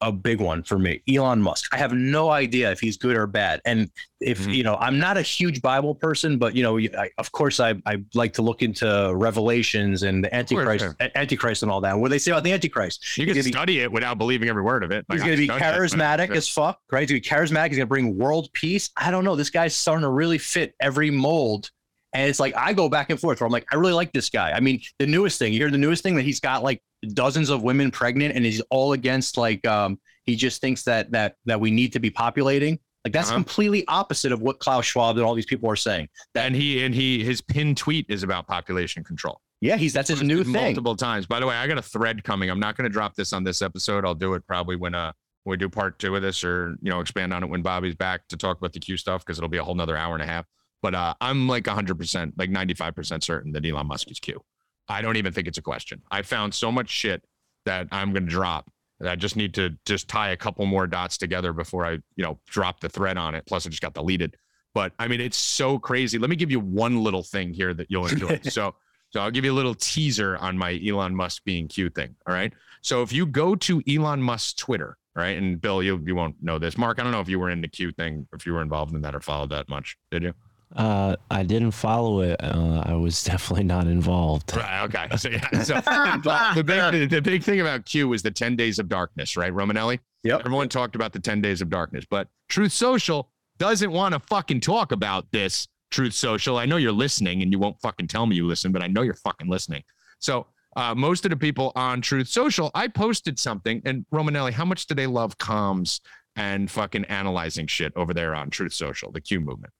a big one for me, Elon Musk. I have no idea if he's good or bad. And if, mm-hmm. you know, I'm not a huge Bible person, but, you know, I, of course, I, I like to look into Revelations and the Antichrist, course, yeah. Antichrist and all that. What do they say about the Antichrist? You can study be, it without believing every word of it. Like, he's going to be charismatic it. as fuck, right? He's going to be charismatic. He's going to bring world peace. I don't know. This guy's starting to really fit every mold. And it's like, I go back and forth where I'm like, I really like this guy. I mean, the newest thing, you hear the newest thing that he's got like dozens of women pregnant and he's all against like, um, he just thinks that, that, that we need to be populating. Like that's uh-huh. completely opposite of what Klaus Schwab and all these people are saying. That- and he, and he, his pinned tweet is about population control. Yeah. He's, that's his new multiple thing. Multiple times, by the way, I got a thread coming. I'm not going to drop this on this episode. I'll do it probably when, uh, we do part two of this or, you know, expand on it when Bobby's back to talk about the Q stuff. Cause it'll be a whole nother hour and a half. But uh, I'm like one hundred percent, like ninety-five percent certain that Elon Musk is Q. I don't even think it's a question. I found so much shit that I'm going to drop that I just need to just tie a couple more dots together before I, you know, drop the thread on it. Plus, it just got deleted. But I mean, it's so crazy. Let me give you one little thing here that you'll enjoy. so, so I'll give you a little teaser on my Elon Musk being Q thing. All right. So if you go to Elon Musk's Twitter, right, and Bill, you you won't know this. Mark, I don't know if you were in the Q thing, if you were involved in that or followed that much. Did you? Uh, I didn't follow it. Uh, I was definitely not involved. Right, okay. So, yeah, so the, big, the big thing about Q was the ten days of darkness, right, Romanelli? Yep. Everyone talked about the ten days of darkness, but Truth Social doesn't want to fucking talk about this, Truth Social. I know you're listening and you won't fucking tell me you listen, but I know you're fucking listening. So uh, most of the people on Truth Social, I posted something, and Romanelli, how much do they love comms and fucking analyzing shit over there on Truth Social, the Q movement?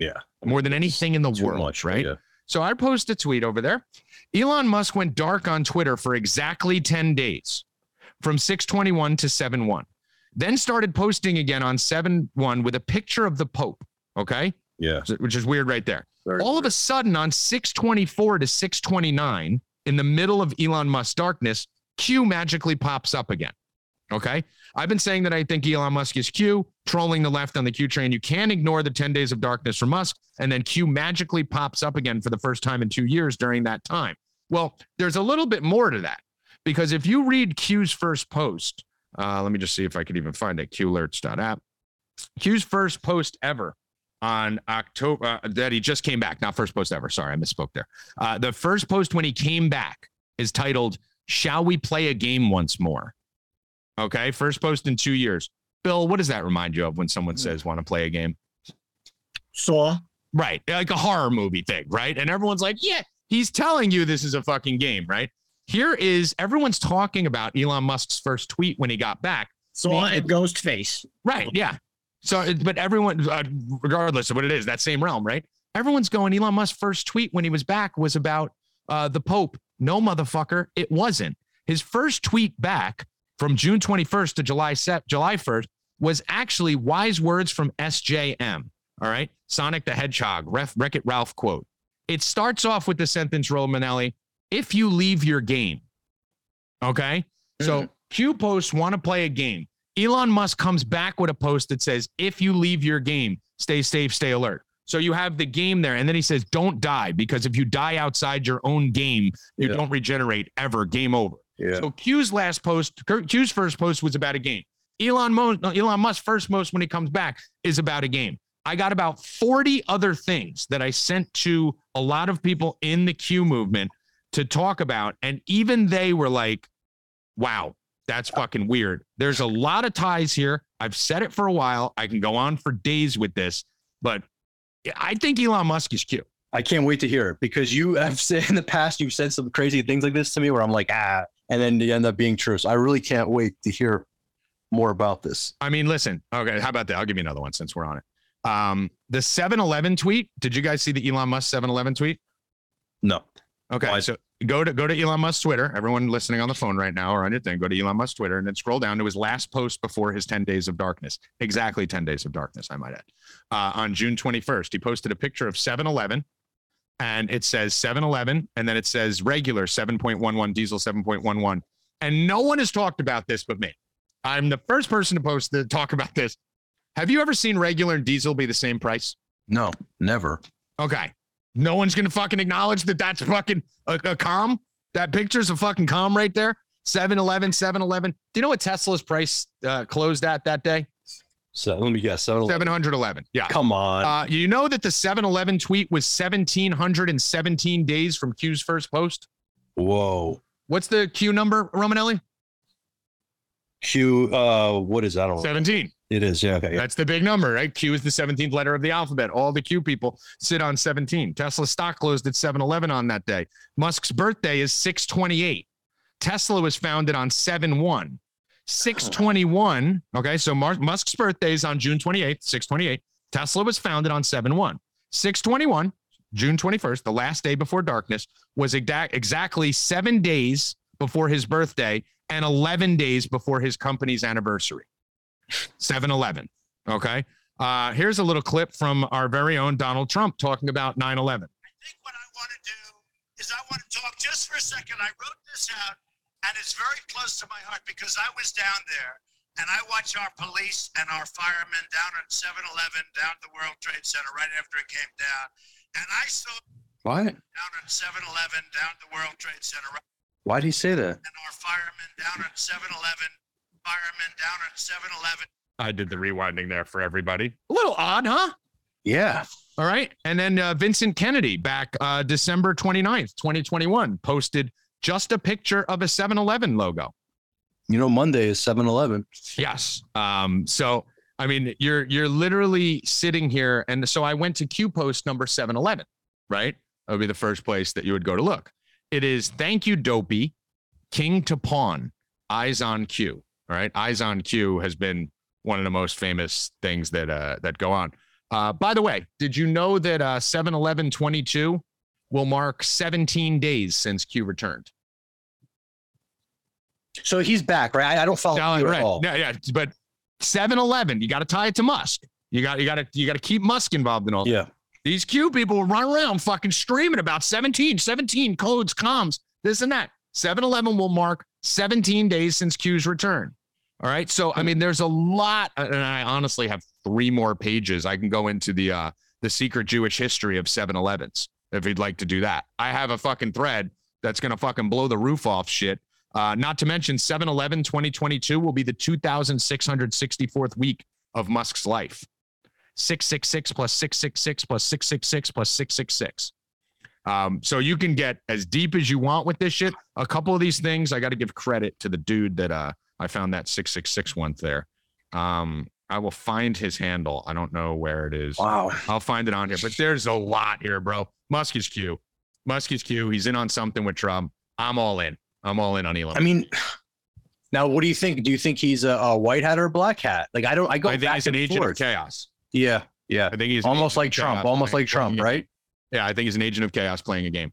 Yeah. More than anything in the world, much, right? Yeah. So I post a tweet over there. Elon Musk went dark on Twitter for exactly ten days from six twenty-one to seven one, then started posting again on seven one with a picture of the Pope. Okay. Yeah. Which is weird right there. Very All weird. Of a sudden on six twenty-four to six twenty-nine in the middle of Elon Musk's darkness, Q magically pops up again. Okay. I've been saying that I think Elon Musk is Q, trolling the left on the Q train. You can't ignore the ten days of darkness from Musk. And then Q magically pops up again for the first time in two years during that time. Well, there's a little bit more to that because if you read Q's first post, uh, let me just see if I could even find it. Q alerts dot app. Q's first post ever on October uh, that he just came back. Not first post ever. Sorry, I misspoke there. Uh, the first post when he came back is titled, "Shall We Play a Game Once More?" Okay, first post in two years. Bill, what does that remind you of when someone says, want to play a game? Saw. Right, like a horror movie thing, right? And everyone's like, yeah, he's telling you this is a fucking game, right? Here is, everyone's talking about Elon Musk's first tweet when he got back. Saw and Ghostface. Right, yeah. So, but everyone, uh, regardless of what it is, that same realm, right? Everyone's going, Elon Musk's first tweet when he was back was about uh, the Pope. No, motherfucker, it wasn't. His first tweet back from June twenty-first to July first was actually wise words from S J M. All right. Sonic the Hedgehog, Ref, Wreck-It Ralph quote. It starts off with the sentence, Romanelli, if you leave your game. Okay. Mm-hmm. So Q posts want to play a game. Elon Musk comes back with a post that says, if you leave your game, stay safe, stay alert. So you have the game there. And then he says, don't die, because if you die outside your own game, you yeah. don't regenerate ever. Game over. Yeah. So Q's last post, Q's first post was about a game. Elon, Mo, Elon Musk's first post when he comes back is about a game. I got about forty other things that I sent to a lot of people in the Q movement to talk about. And even they were like, wow, That's fucking weird. There's a lot of ties here. I've said it for a while. I can go on for days with this, but I think Elon Musk is cute. I can't wait to hear it, because you have said in the past, you've said some crazy things like this to me where I'm like, ah, and then you end up being true. So I really can't wait to hear more about this. I mean, listen, okay, how about that? I'll give you another one since we're on it. Um, the seven eleven tweet. Did you guys see the Elon Musk seven eleven tweet? No. Okay. Why? So go to, go to Elon Musk's Twitter. Everyone listening on the phone right now or on your thing, go to Elon Musk's Twitter and then scroll down to his last post before his ten days of darkness. Exactly ten days of darkness, I might add. Uh, on June twenty-first, he posted a picture of seven eleven, and it says seven eleven, and then it says regular seven point one one, diesel seven point one one. And no one has talked about this but me. I'm the first person to post to talk about this. Have you ever seen regular and diesel be the same price? No, never. Okay. No one's going to fucking acknowledge that that's fucking a, a comm. That picture's a fucking comm right there. seven eleven, seven eleven. Do you know what Tesla's price uh, closed at that day? So let me guess. seven eleven. Yeah. Come on. Uh, you know that the seven eleven tweet was one thousand seven hundred seventeen days from Q's first post? Whoa. What's the Q number, Romanelli? Q, uh, what is that? I don't know. seventeen. It is. Yeah. Okay. Yeah. That's the big number, right? Q is the seventeenth letter of the alphabet. All the Q people sit on seventeen. Tesla's stock closed at seven eleven on that day. Musk's birthday is six twenty-eight. Tesla was founded on seven one. six twenty-one. Okay. So Mar- Musk's birthday is on June twenty-eighth, six twenty-eight. Tesla was founded on seven one. six twenty-one, June twenty-first, the last day before darkness, was exact- exactly seven days before his birthday and eleven days before his company's anniversary. seven eleven. Okay. Uh, here's a little clip from our very own Donald Trump talking about nine eleven. I think what I want to do is I want to talk just for a second. I wrote this out, and it's very close to my heart because I was down there, and I watch our police and our firemen down at seven eleven, down at the World Trade Center right after it came down. And I saw what? Down at seven eleven, down at the World Trade Center. Right. Why did he say that? And our firemen down at seven eleven. Firemen down at seven eleven. I did the rewinding there for everybody. A little odd, huh? Yeah. All right. And then uh, Vincent Kennedy back uh, December twenty-ninth, twenty twenty-one, posted just a picture of a seven eleven logo. You know, Monday is seven eleven. Yes. Um, so, I mean, you're you're literally sitting here. And so I went to Q post number seven eleven, right? That would be the first place that you would go to look. It is thank you, dopey, king to pawn, eyes on Q. All right. Eyes on Q has been one of the most famous things that uh, that go on. Uh, by the way, did you know that uh, seven eleven twenty-two will mark seventeen days since Q returned? So he's back, right? I, I don't follow no, Q right. at all. No, yeah, but seven eleven, you got to tie it to Musk. You got you got to you got to keep Musk involved in all. Yeah. These Q people will run around fucking screaming about seventeen, seventeen codes, comms, this and that. seven eleven will mark seventeen days since Q's return. All right. So, I mean, there's a lot, and I honestly have three more pages. I can go into the, uh, the secret Jewish history of seven elevens if you'd like to do that. I have a fucking thread that's going to fucking blow the roof off shit. Uh, not to mention seven eleven twenty twenty-two will be the two thousand six hundred sixty-fourth week of Musk's life. six six six plus six six six plus six six six plus six six six. Um, so you can get as deep as you want with this shit. A couple of these things, I got to give credit to the dude that uh, I found that six six six one there. Um, I will find his handle. I don't know where it is. Wow. I'll find it on here, but there's a lot here, bro. Musk is Q. Musk is Q. He's in on something with Trump. I'm all in. I'm all in on Elon. I mean, now what do you think? Do you think he's a, a white hat or a black hat? Like, I don't, I go I back and forth. Chaos. Yeah. Yeah. I think he's almost like Trump, chaos, almost like Trump, right? Yeah, I think he's an agent of chaos playing a game.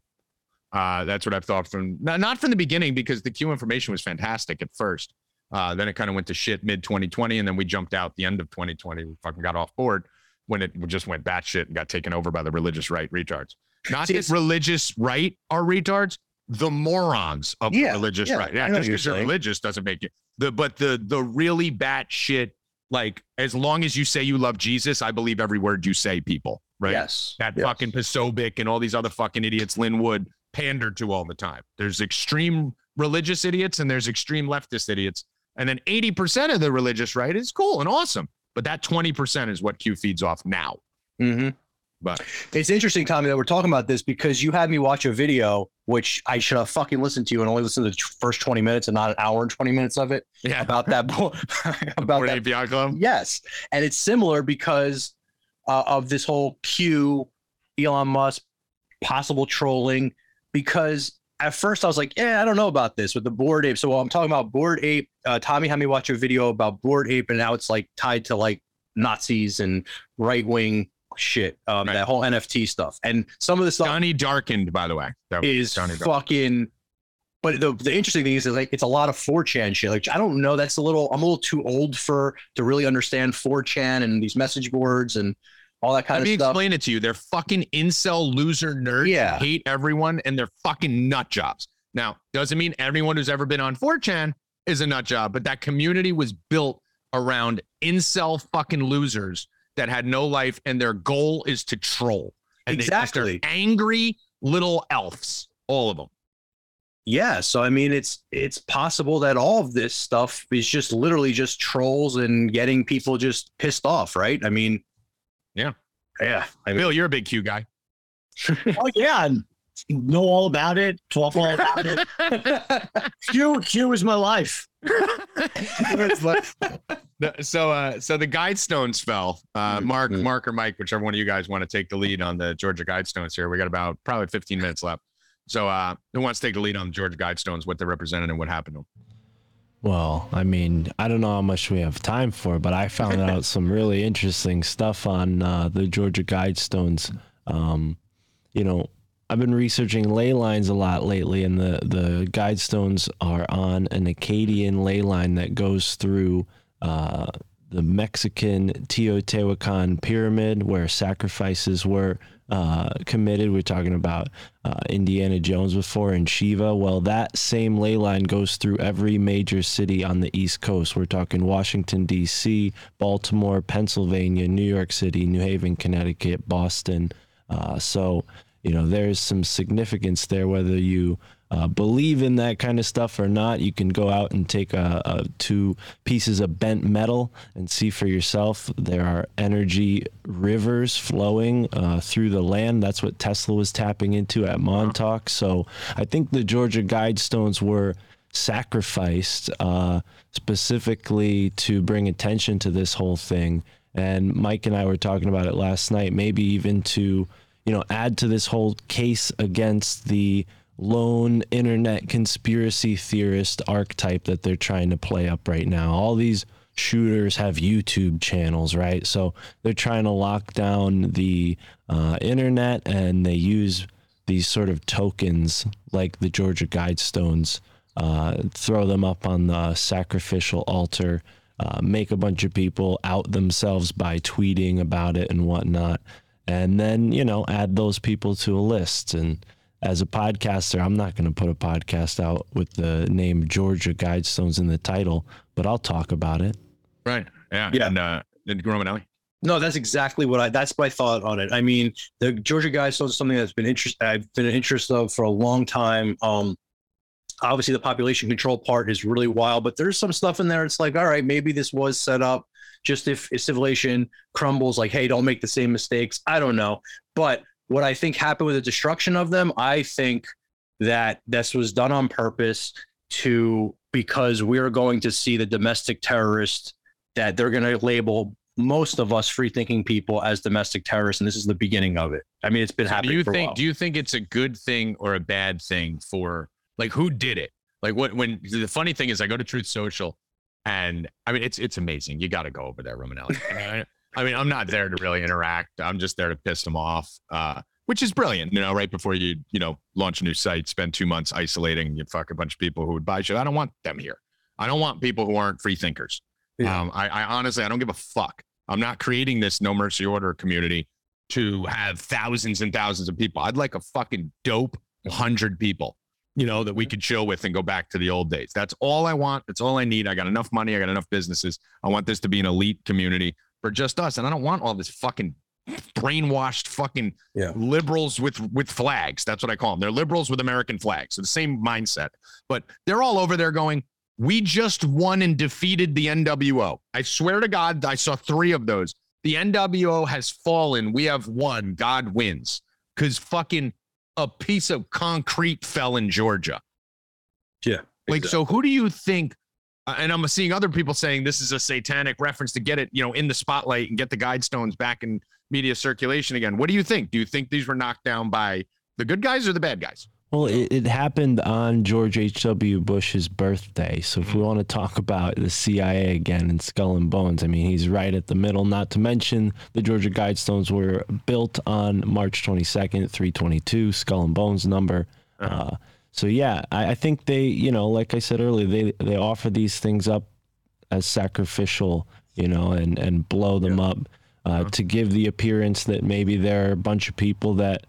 Uh, that's what I've thought from, not, not from the beginning, because the Q information was fantastic at first. Uh, then it kind of went to shit mid twenty twenty, and then we jumped out the end of twenty twenty. We fucking got off board when it just went batshit and got taken over by the religious right retards. Not See, that religious right are retards, the morons of yeah, religious yeah, right. Yeah, just because you're religious doesn't make you. The, but the the really batshit, like, as long as you say you love Jesus, I believe every word you say, people. Right? Yes. That yes. fucking Posobiec and all these other fucking idiots Linwood pandered to all the time. There's extreme religious idiots and there's extreme leftist idiots. And then eighty percent of the religious right is cool and awesome. But that twenty percent is what Q feeds off now. Mm-hmm. But it's interesting, Tommy, that we're talking about this because you had me watch a video, which I should have fucking listened to and only listened to the first twenty minutes and not an hour and twenty minutes of it. Yeah. About that. About that. A P I Club? Yes. And it's similar because uh, of this whole Q, Elon Musk, possible trolling, because at first I was like, yeah, I don't know about this with the Bored Ape. So while I'm talking about Bored Ape, uh, Tommy had me watch a video about Bored Ape, and now it's like tied to like Nazis and right wing shit, um right. that whole N F T stuff, and some of the stuff Donnie Darkened, by the way, is Donnie fucking. But the the interesting thing is, is like it's a lot of four chan shit. Like I don't know, that's a little. I'm a little too old for to really understand four chan and these message boards and all that kind Let of stuff. Let me explain it to you. They're fucking incel loser nerds. Yeah, hate everyone, and they're fucking nut jobs. Now, doesn't mean everyone who's ever been on four chan is a nut job, but that community was built around incel fucking losers that had no life, and their goal is to troll. And exactly. They're angry little elves, all of them. Yeah. So, I mean, it's, it's possible that all of this stuff is just literally just trolls and getting people just pissed off. Right. I mean, yeah. Yeah. I mean, Bill, you're a big Q guy. Oh yeah. Know all about it. Talk all about it. Q, Q is my life. So, uh, so the Guidestones fell. Uh, Mark, Mark, or Mike, whichever one of you guys want to take the lead on the Georgia Guidestones here. We got about probably fifteen minutes left. So, uh, who wants to take the lead on the Georgia Guidestones, what they represented and what happened to them? Well, I mean, I don't know how much we have time for, but I found out some really interesting stuff on uh, the Georgia Guidestones. Um, you know, I've been researching ley lines a lot lately, and the, the Guidestones are on an Acadian ley line that goes through uh, the Mexican Teotihuacan pyramid where sacrifices were uh, committed. We're talking about uh, Indiana Jones before and Shiva. Well, that same ley line goes through every major city on the East Coast. We're talking Washington, D C, Baltimore, Pennsylvania, New York City, New Haven, Connecticut, Boston. Uh, so... You know, there's some significance there, whether you uh, believe in that kind of stuff or not. You can go out and take a, a two pieces of bent metal and see for yourself. There are energy rivers flowing uh, through the land. That's what Tesla was tapping into at Montauk. So I think the Georgia Guidestones were sacrificed uh, specifically to bring attention to this whole thing. And Mike and I were talking about it last night, maybe even to... you know, add to this whole case against the lone internet conspiracy theorist archetype that they're trying to play up right now. All these shooters have YouTube channels, right? So they're trying to lock down the uh, internet, and they use these sort of tokens like the Georgia Guidestones, uh, throw them up on the sacrificial altar, uh, make a bunch of people out themselves by tweeting about it and whatnot. And then, you know, add those people to a list. And as a podcaster, I'm not going to put a podcast out with the name Georgia Guidestones in the title, but I'll talk about it. Right. Yeah. Yeah. And, uh, and Romanelli? No, that's exactly what I, that's my thought on it. I mean, the Georgia Guidestones is something that's been interest, I've been an interest of for a long time. Um, obviously the population control part is really wild, but there's some stuff in there. It's like, all right, maybe this was set up. Just if a civilization crumbles, like, hey, don't make the same mistakes. I don't know. But what I think happened with the destruction of them, I think that this was done on purpose to, because we're going to see the domestic terrorists that they're going to label most of us free-thinking people as domestic terrorists. And this is the beginning of it. I mean, it's been so happening do you for think, a while. Do you think it's a good thing or a bad thing for, like, who did it? Like, what, when the funny thing is, I go to Truth Social. And I mean, it's it's amazing. You got to go over there, Romanelli. I, I mean, I'm not there to really interact. I'm just there to piss them off, uh, which is brilliant. You know, right before you, you know, launch a new site, spend two months isolating, you fuck a bunch of people who would buy shit. I don't want them here. I don't want people who aren't free thinkers. Yeah. Um, I, I honestly, I don't give a fuck. I'm not creating this No Mercy Order community to have thousands and thousands of people. I'd like a fucking dope hundred people. You know, that we could chill with and go back to the old days. That's all I want. That's all I need. I got enough money. I got enough businesses. I want this to be an elite community for just us. And I don't want all this fucking brainwashed fucking yeah. liberals with, with flags. That's what I call them. They're liberals with American flags. So the same mindset, but they're all over there going, we just won and defeated the N W O. I swear to God, I saw three of those. The N W O has fallen. We have won. God wins. Because fucking a piece of concrete fell in Georgia. Yeah. Like, exactly. So who do you think? Uh, and I'm seeing other people saying this is a satanic reference to get it, you know, in the spotlight and get the Guidestones back in media circulation again. What do you think? Do you think these were knocked down by the good guys or the bad guys? Well, it, it happened on George H W Bush's birthday. So if we want to talk about the C I A again and Skull and Bones, I mean, he's right at the middle, not to mention the Georgia Guidestones were built on March twenty-second, three twenty-two, Skull and Bones number. Uh, so, yeah, I, I think they, you know, like I said earlier, they, they offer these things up as sacrificial, you know, and, and blow them yeah. up uh, uh-huh. to give the appearance that maybe there are a bunch of people that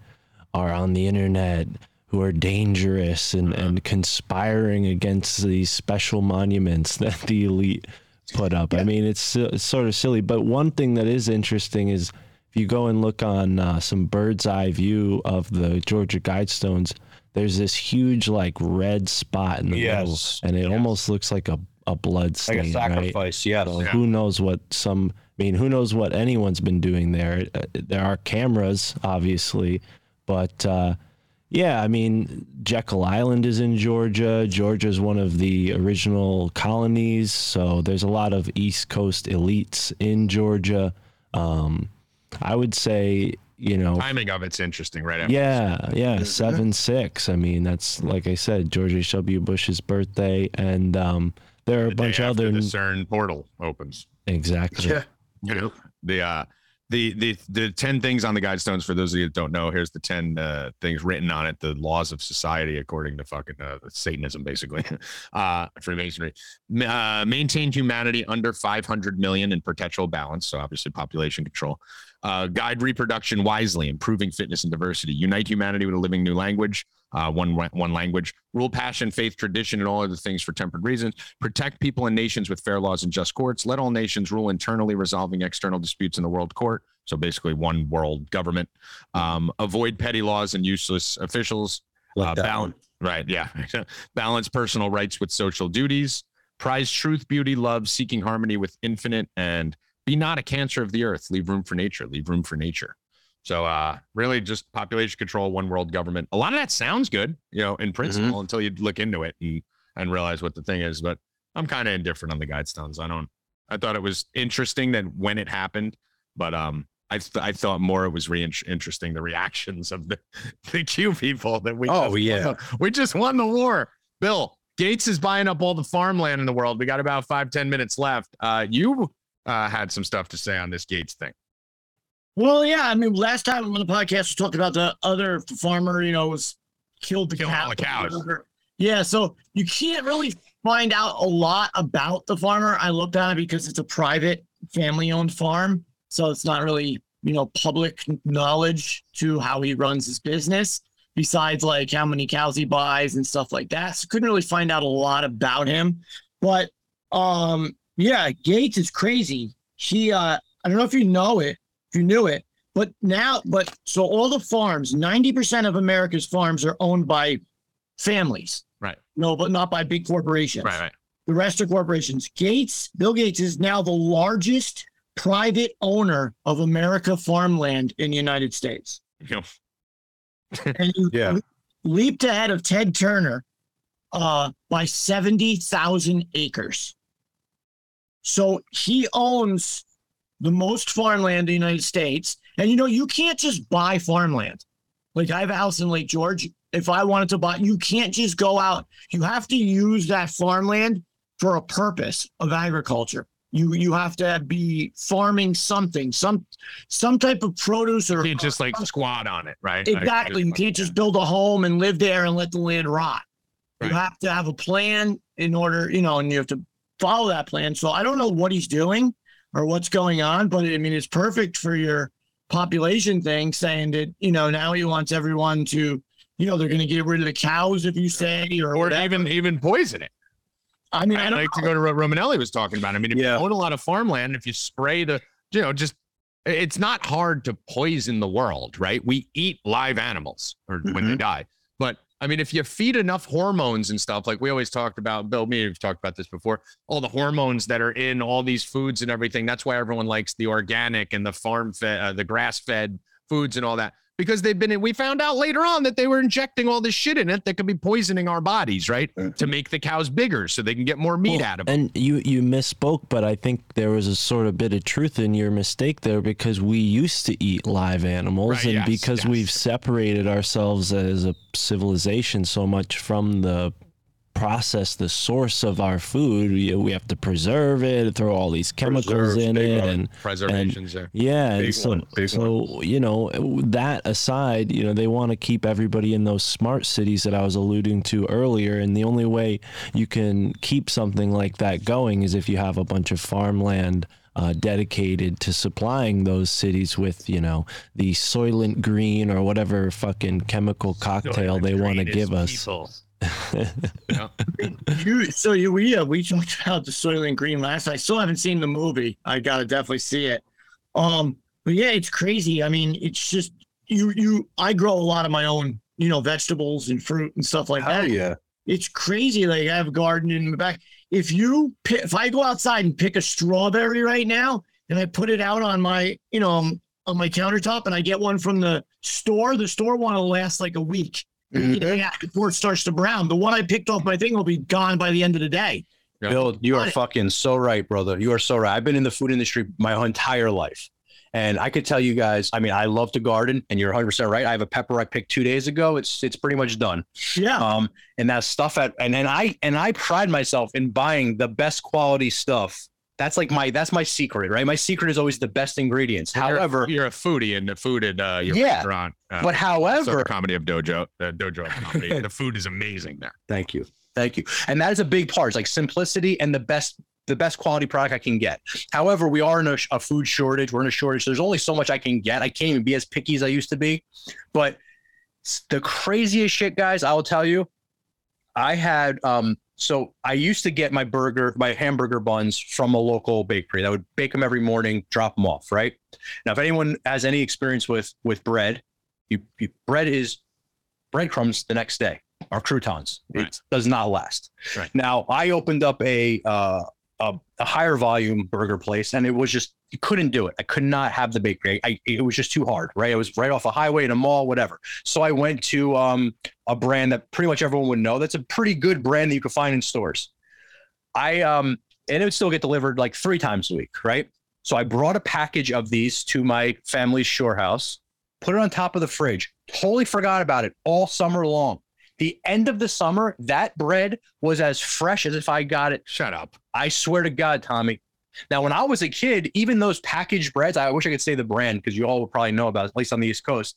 are on the internet who are dangerous and, uh-huh. and conspiring against these special monuments that the elite put up. Yeah. I mean, it's, it's sort of silly, but one thing that is interesting is if you go and look on uh, some bird's eye view of the Georgia Guidestones, there's this huge like red spot in the yes. middle, and it yes. almost looks like a, a blood stain. Like a sacrifice, right? Yes. So yeah. Who knows what some, I mean, who knows what anyone's been doing there. There are cameras, obviously, but, uh, yeah, I mean, Jekyll Island is in Georgia. Georgia is one of the original colonies, so there's a lot of East Coast elites in Georgia. Um, I would say, you know... The timing of it's interesting, right? After yeah, this. yeah, seven six. I mean, that's, like I said, George H W Bush's birthday, and um, there are the a bunch of other... The CERN portal opens. Exactly. Yeah, you know, the... Uh... The, the the ten things on the Guidestones, for those of you that don't know, here's the ten uh, things written on it, the laws of society, according to fucking uh, Satanism, basically, uh, Freemasonry. Uh, maintain humanity under five hundred million in perpetual balance, so obviously population control. Uh, guide reproduction wisely, improving fitness and diversity. Unite humanity with a living new language, uh, one one language. Rule passion, faith, tradition, and all other things for tempered reasons. Protect people and nations with fair laws and just courts. Let all nations rule internally, resolving external disputes in the world court. So basically one world government. Um, avoid petty laws and useless officials. Like uh, balance, right, yeah. Balance personal rights with social duties. Prize truth, beauty, love, seeking harmony with infinite, and be not a cancer of the earth. Leave room for nature. Leave room for nature. So uh, really just population control, one world government. A lot of that sounds good, you know, in principle, mm-hmm. until you look into it and, and realize what the thing is. But I'm kind of indifferent on the Guidestones. I don't, I thought it was interesting that when it happened, but um, I th- I thought more it was re- interesting, the reactions of the, the Q people that we, oh, just yeah. won, we just won the war. Bill, Gates is buying up all the farmland in the world. We got about five, ten minutes left. Uh, you uh, had some stuff to say on this Gates thing. Well, yeah, I mean, last time on the podcast, we talked about the other farmer, you know, was killed the, Kill cow. the cows. Yeah, so you can't really find out a lot about the farmer. I looked at it because it's a private family-owned farm, so it's not really, you know, public knowledge to how he runs his business, besides, like, how many cows he buys and stuff like that. So couldn't really find out a lot about him. But, um, yeah, Gates is crazy. He, uh, I don't know if you know it, you knew it, but now, but so all the farms, ninety percent of America's farms are owned by families. Right. No, but not by big corporations. Right, right. The rest are corporations. Gates, Bill Gates is now the largest private owner of America farmland in the United States. Yep. And you yeah. leaped ahead of Ted Turner uh, by seventy thousand acres. So he owns the most farmland in the United States. And, you know, you can't just buy farmland. Like, I have a house in Lake George. If I wanted to buy, you can't just go out. You have to use that farmland for a purpose of agriculture. You you have to be farming something, some some type of produce. Or you can't just, like, squat on it, right? Exactly. You can't just build a home and live there and let the land rot. Right. You have to have a plan in order, you know, and you have to follow that plan. So I don't know what he's doing or what's going on, but I mean, it's perfect for your population thing, saying that, you know, now he wants everyone to, you know, they're going to get rid of the cows if you say, or, or even even poison it. I mean, I, I don't like know. To go to what Romanelli was talking about. I mean, if yeah. you own a lot of farmland, if you spray the, you know, just, it's not hard to poison the world, right? We eat live animals or mm-hmm. when they die, but I mean, if you feed enough hormones and stuff, like we always talked about, Bill, me, we've talked about this before, all the hormones that are in all these foods and everything. That's why everyone likes the organic and the farm fed, uh, the grass fed foods and all that, because they've been in, we found out later on that they were injecting all this shit in it that could be poisoning our bodies, right? To make the cows bigger so they can get more meat well, out of them. And you, you misspoke, but I think there was a sort of bit of truth in your mistake there, because we used to eat live animals, right, and yes, because yes. we've separated ourselves as a civilization so much from the process, the source of our food, we, we have to preserve it, throw all these chemicals Preserves, in it one. and preservations and, yeah big and so, one, so one. You know, that aside, you know, they want to keep everybody in those smart cities that I was alluding to earlier, and the only way you can keep something like that going is if you have a bunch of farmland Uh, dedicated to supplying those cities with, you know, the Soylent Green or whatever fucking chemical cocktail Soylent they want to give us. yeah. you, so you, we uh, we talked about the Soylent Green last night. I still haven't seen the movie. I gotta definitely see it. Um, but yeah, it's crazy. I mean, it's just you you. I grow a lot of my own, you know, vegetables and fruit and stuff like Hell that. Yeah, it's crazy. Like I have a garden in the back. If you, pick, if I go outside and pick a strawberry right now, and I put it out on my, you know, on my countertop, and I get one from the store, the store one will last like a week mm-hmm. before it starts to brown. The one I picked off my thing will be gone by the end of the day. Yeah. Bill, you Got are it. fucking so right, brother. You are so right. I've been in the food industry my whole entire life. And I could tell you guys, I mean, I love to garden, and you're one hundred percent right. I have a pepper I picked two days ago. It's it's pretty much done. Yeah. Um, and that stuff at and and I and I pride myself in buying the best quality stuff. That's like my that's my secret, right? My secret is always the best ingredients. You're, however, you're a foodie in the food at uh, your yeah, restaurant. Uh, but however, so the comedy of dojo, the dojo of comedy, the food is amazing there. Thank you, thank you. And that is a big part. It's like simplicity and the best. the best quality product I can get. However, we are in a, a food shortage. We're in a shortage. So there's only so much I can get. I can't even be as picky as I used to be. But the craziest shit, guys, I will tell you, I had, um, so I used to get my burger, my hamburger buns from a local bakery that would bake them every morning, drop them off, right? Now, if anyone has any experience with, with bread, you, you bread is breadcrumbs the next day, or croutons. Right. It does not last. Right. Now, I opened up a, uh, A, a higher volume burger place, and it was just, you couldn't do it. I could not have the bakery. I, it was just too hard, right? It was right off a highway in a mall, whatever. So I went to um, a brand that pretty much everyone would know. That's a pretty good brand that you can find in stores. I um, and it would still get delivered like three times a week, right? So I brought a package of these to my family's shore house, put it on top of the fridge, totally forgot about it all summer long. The end of the summer, that bread was as fresh as if I got it. Shut up. I swear to God, Tommy. Now, when I was a kid, even those packaged breads, I wish I could say the brand because you all would probably know about it, at least on the East Coast.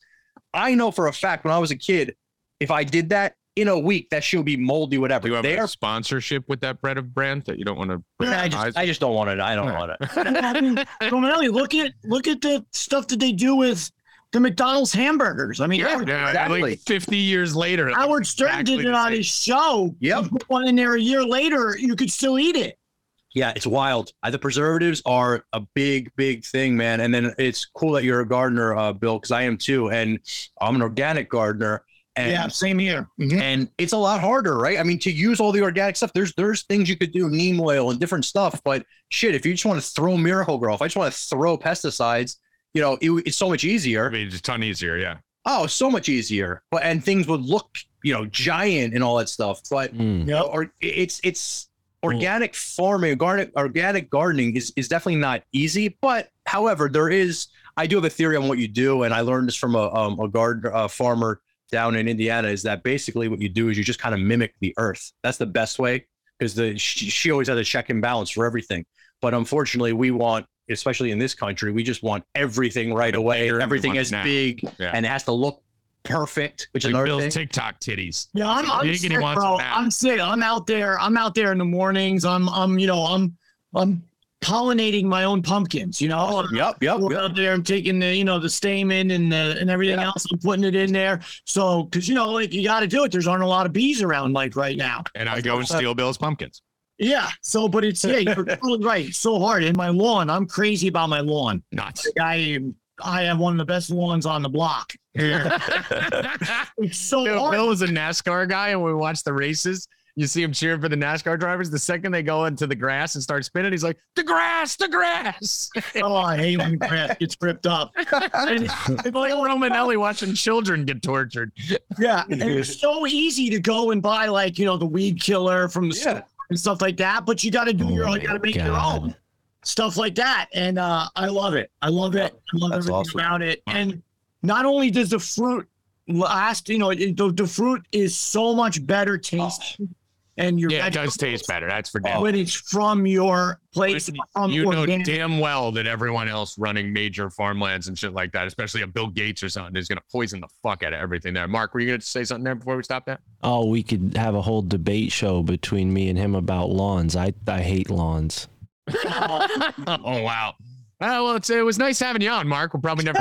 I know for a fact when I was a kid, if I did that in a week, that shit would be moldy, whatever. Do you have they a are... sponsorship with that bread of brand that you don't want to? Yeah, I, just, I just don't want it. I don't want it. Romanelli, look at look at the stuff that they do with the McDonald's hamburgers. I mean, yeah, Howard, yeah, exactly. Like fifty years later, Howard Stern exactly did it on his show. Yep. You put one in there a year later, you could still eat it. Yeah, it's wild. Uh, the preservatives are a big, big thing, man. And then it's cool that you're a gardener, uh, Bill, because I am too. And I'm an organic gardener. And, yeah, same here. Mm-hmm. And it's a lot harder, right? I mean, to use all the organic stuff, there's there's things you could do, neem oil and different stuff. But shit, if you just want to throw Miracle Grow, if I just want to throw pesticides, you know, it, it's so much easier. I mean, it's a ton easier, yeah. Oh, so much easier. But and things would look, you know, giant and all that stuff. But mm. you know, or it's it's organic mm. farming, organic organic gardening is is definitely not easy. But however, there is. I do have a theory on what you do, and I learned this from a um, a gardener, a farmer down in Indiana. Is that basically what you do is you just kind of mimic the earth. That's the best way because the she, she always had a check and balance for everything. But unfortunately, we want. Especially in this country, we just want everything right away. Everything is big, yeah. And it has to look perfect. Which is like Bill's thing. TikTok titties. Yeah, I'm, I'm sick, bro. I'm sick. I'm out there. I'm out there in the mornings. I'm, I'm, you know, I'm, I'm pollinating my own pumpkins. You know. Yep, yep. We're yep. out there. I'm taking the, you know, the stamen and the, and everything yep. else. I'm putting it in there. So, because you know, like you got to do it. There's aren't a lot of bees around, like right now. And I go and steal Bill's pumpkins. Yeah, so, but it's, yeah, you're right, so hard. In my lawn, I'm crazy about my lawn. Nuts. Like I, I have one of the best ones on the block here. It's so Dude, hard. Bill was a NASCAR guy, and we watched the races. You see him cheering for the NASCAR drivers. The second they go into the grass and start spinning, he's like, the grass, the grass. Oh, I hate when grass gets ripped up. It's like Romanelli watching children get tortured. Yeah. And it's so easy to go and buy, like, you know, the weed killer from the yeah. store and stuff like that. But you got to do oh your own. You got to make God. your own. Stuff like that. And uh, I love it. I love it. I love That's everything awesome. About it. And not only does the fruit last, you know, it, the, the fruit is so much better tasting. Oh. And your yeah, it does taste better. That's for damn. When it's from your place, from you know organic. damn well that everyone else running major farmlands and shit like that, especially a Bill Gates or something, is going to poison the fuck out of everything there. Mark, were you going to say something there before we stop that? Oh, we could have a whole debate show between me and him about lawns. I I hate lawns. oh wow uh, well it's, it was nice having you on, Mark. We'll probably never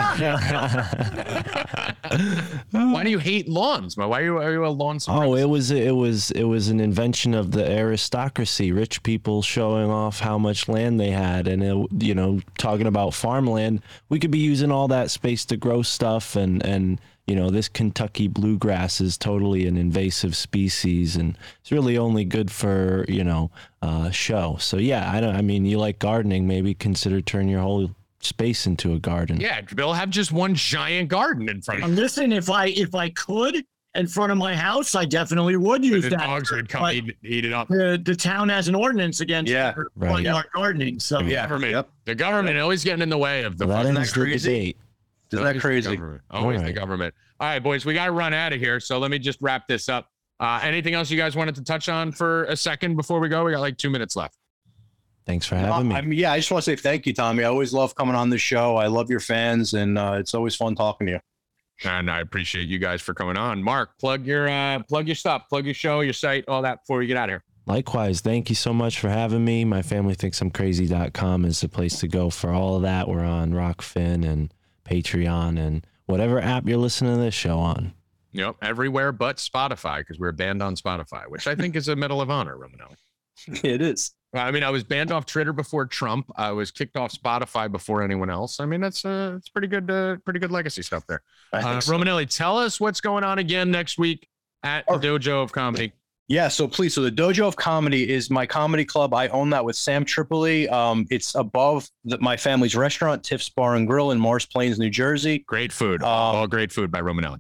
Why do you hate lawns? Why are you, are you a lawn supremacist? oh it was it was it was an invention of the aristocracy, rich people showing off how much land they had, and it, you know, talking about farmland, we could be using all that space to grow stuff, and and you know, this Kentucky bluegrass is totally an invasive species, and it's really only good for, you know, uh, show. So, yeah, I don't, I mean, you like gardening, maybe consider turning your whole space into a garden. Yeah, Bill, have just one giant garden in front of you. Listen, if I, if I could, in front of my house, I definitely would use the that. The dogs would come like, eat, eat it up. The, the town has an ordinance against yeah, right, front yeah. yard gardening. So yeah, yeah. For me, yep. the government yeah. always getting in the way of the well, that crazy. Isn't that crazy? The Always right. the government. All right, boys, we got to run out of here. So let me just wrap this up. Uh, anything else you guys wanted to touch on for a second before we go? We got like two minutes left. Thanks for having uh, me. I mean, yeah, I just want to say thank you, Tommy. I always love coming on this show. I love your fans, and uh, it's always fun talking to you. And I appreciate you guys for coming on. Mark, plug your uh, plug your stuff, plug your show, your site, all that before you get out of here. Likewise, thank you so much for having me. My family thinks I'm crazy dot com is the place to go for all of that. We're on Rockfin and Patreon and whatever app you're listening to this show on. Yep, everywhere but Spotify, because we're banned on Spotify, which I think is a medal of honor, Romanelli. It is. I mean, I was banned off Twitter before Trump. I was kicked off Spotify before anyone else. I mean, that's uh, that's pretty good, uh, pretty good legacy stuff there. Uh, so. Romanelli, tell us what's going on again next week at oh. the Dojo of Comedy. Yeah, so please. So the Dojo of Comedy is my comedy club. I own that with Sam Tripoli. Um, it's above the, my family's restaurant, Tiff's Bar and Grill in Morris Plains, New Jersey. Great food. Um, All great food by Romanelli.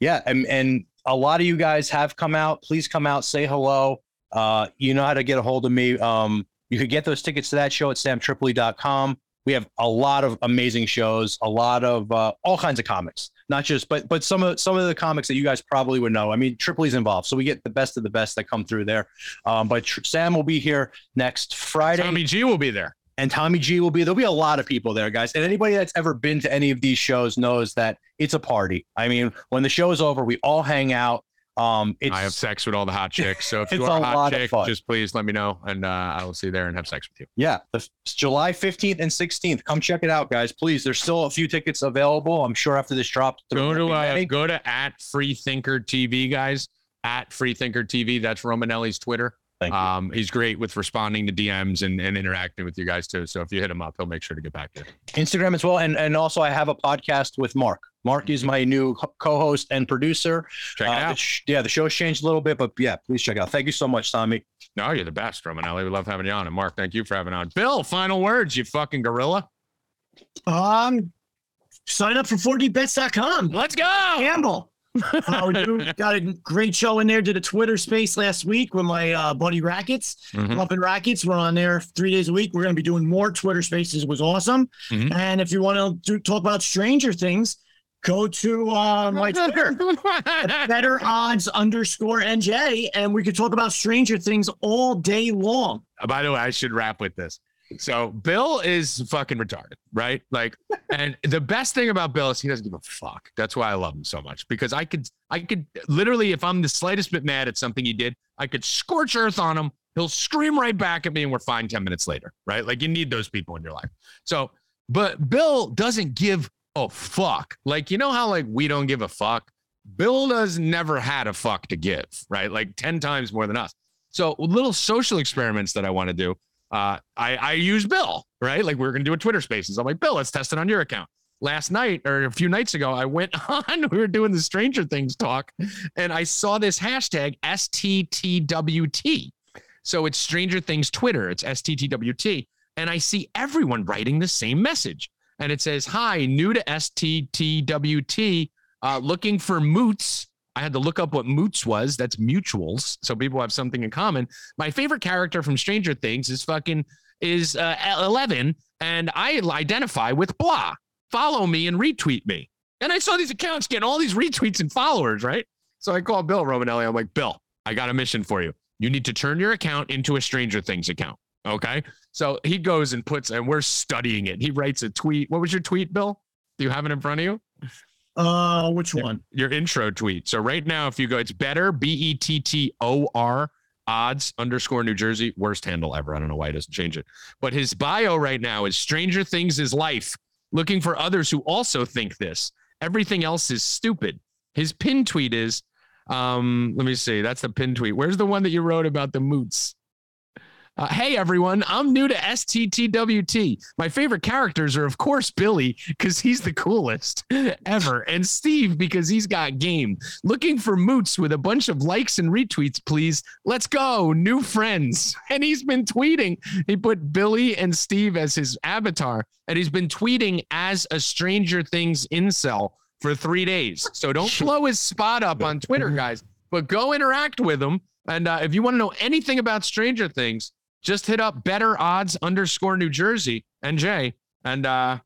Yeah, and, and a lot of you guys have come out. Please come out, say hello. Uh, you know how to get a hold of me. Um, you could get those tickets to that show at sam tripoli dot com. We have a lot of amazing shows, a lot of uh, all kinds of comics, not just, but but some of some of the comics that you guys probably would know. I mean, Tripoli's involved, so we get the best of the best that come through there. Um, but Tr- Sam will be here next Friday. Tommy G will be there. And Tommy G will be, there'll be a lot of people there, guys. And anybody that's ever been to any of these shows knows that it's a party. I mean, when the show is over, we all hang out. Um, it's, I have sex with all the hot chicks, so if you are a hot chick, just please let me know, and uh, I will see you there and have sex with you. Yeah, the, July fifteenth and sixteenth. Come check it out, guys. Please, there's still a few tickets available. I'm sure after this drops, go to uh, go to at Freethinker T V, guys. At Freethinker T V, that's Romanelli's Twitter. Thank you. Um, he's great with responding to D Ms and, and interacting with you guys too. So if you hit him up, he'll make sure to get back to you. Instagram as well, and and also I have a podcast with Mark. Mark is my new co-host and producer. Check it uh, out. Sh- yeah, the show's changed a little bit, but yeah, please check it out. Thank you so much, Tommy. No, you're the best, Romanelli. We love having you on. And Mark, thank you for having on. Bill, final words, you fucking gorilla. Um, sign up for four d bets dot com. Let's go. Gamble. uh, we got a great show in there. Did a Twitter space last week with my uh, buddy Rackets. Mm-hmm. Up in Rackets. We're on there three days a week. We're going to be doing more Twitter spaces. It was awesome. Mm-hmm. And if you want to do, talk about Stranger Things, go to uh, my Twitter, better odds underscore N J, and we could talk about Stranger Things all day long. By the way, I should wrap with this. So Bill is fucking retarded, right? Like, and the best thing about Bill is he doesn't give a fuck. That's why I love him so much, because I could, I could literally, if I'm the slightest bit mad at something he did, I could scorch earth on him. He'll scream right back at me, and we're fine ten minutes later, right? Like, you need those people in your life. So, but Bill doesn't give oh fuck. Like, you know how like we don't give a fuck? Bill has never had a fuck to give, right? Like ten times more than us. So little social experiments that I want to do, uh, I, I use Bill, right? Like, we're going to do a Twitter spaces. I'm like, Bill, let's test it on your account. last night or a few nights ago, I went on, we were doing the Stranger Things talk, and I saw this hashtag S T T W T. So it's Stranger Things Twitter. It's S T T W T. And I see everyone writing the same message. And it says, hi, new to S T T W T, uh, looking for moots. I had to look up what moots was. That's mutuals. So people have something in common. My favorite character from Stranger Things is fucking is uh, Eleven. And I identify with blah. Follow me and retweet me. And I saw these accounts getting all these retweets and followers, right? So I called Bill Romanelli. I'm like, Bill, I got a mission for you. You need to turn your account into a Stranger Things account. Okay. So he goes and puts, and we're studying it. He writes a tweet. What was your tweet, Bill? Do you have it in front of you? Uh, which one? Your, your intro tweet. So right now, if you go, it's better, B E T T O R, odds, underscore New Jersey, worst handle ever. I don't know why he doesn't change it. But his bio right now is Stranger Things is life, looking for others who also think this. Everything else is stupid. His pin tweet is, um, let me see. That's the pin tweet. Where's the one that you wrote about the moots? Uh, hey, everyone, I'm new to S T T W T. My favorite characters are, of course, Billy, because he's the coolest ever, and Steve, because he's got game. Looking for moots with a bunch of likes and retweets, please. Let's go. New friends. And he's been tweeting. He put Billy and Steve as his avatar, and he's been tweeting as a Stranger Things incel for three days. So don't blow his spot up on Twitter, guys, but go interact with him. And uh, if you want to know anything about Stranger Things, just hit up better odds underscore New Jersey and Jay. And uh,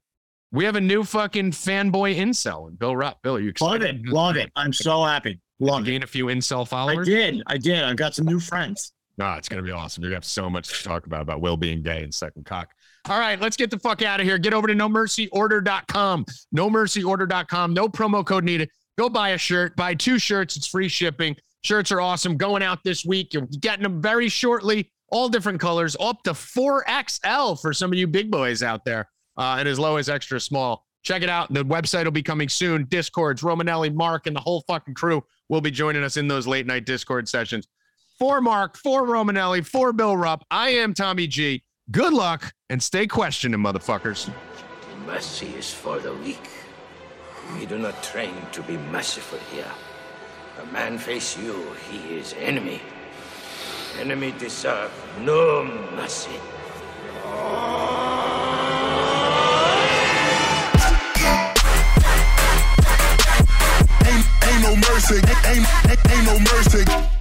we have a new fucking fanboy incel and Bill Rupp. Bill, are you excited? Love it. Love it. I'm so happy. Love did you gain it. A few incel followers? I did. I did. I've got some new friends. No, oh, it's going to be awesome. You're going to have so much to talk about, about Will being gay and sucking cock. All right, let's get the fuck out of here. Get over to no mercy order dot com. no mercy order dot com. No promo code needed. Go buy a shirt. Buy two shirts. It's free shipping. Shirts are awesome. Going out this week. You're getting them very shortly. All different colors, up to four X L for some of you big boys out there, uh, and as low as extra small. Check it out. The website will be coming soon. Discords, Romanelli, Mark, and the whole fucking crew will be joining us in those late night Discord sessions. For Mark, for Romanelli, for Bill Rupp, I am Tommy G. Good luck, and stay questioning, motherfuckers. Mercy is for the weak. We do not train to be merciful here. A man face you, he is enemy. Enemy deserve no mercy. Ain't, ain't no mercy. Ain't, ain't, ain't no mercy.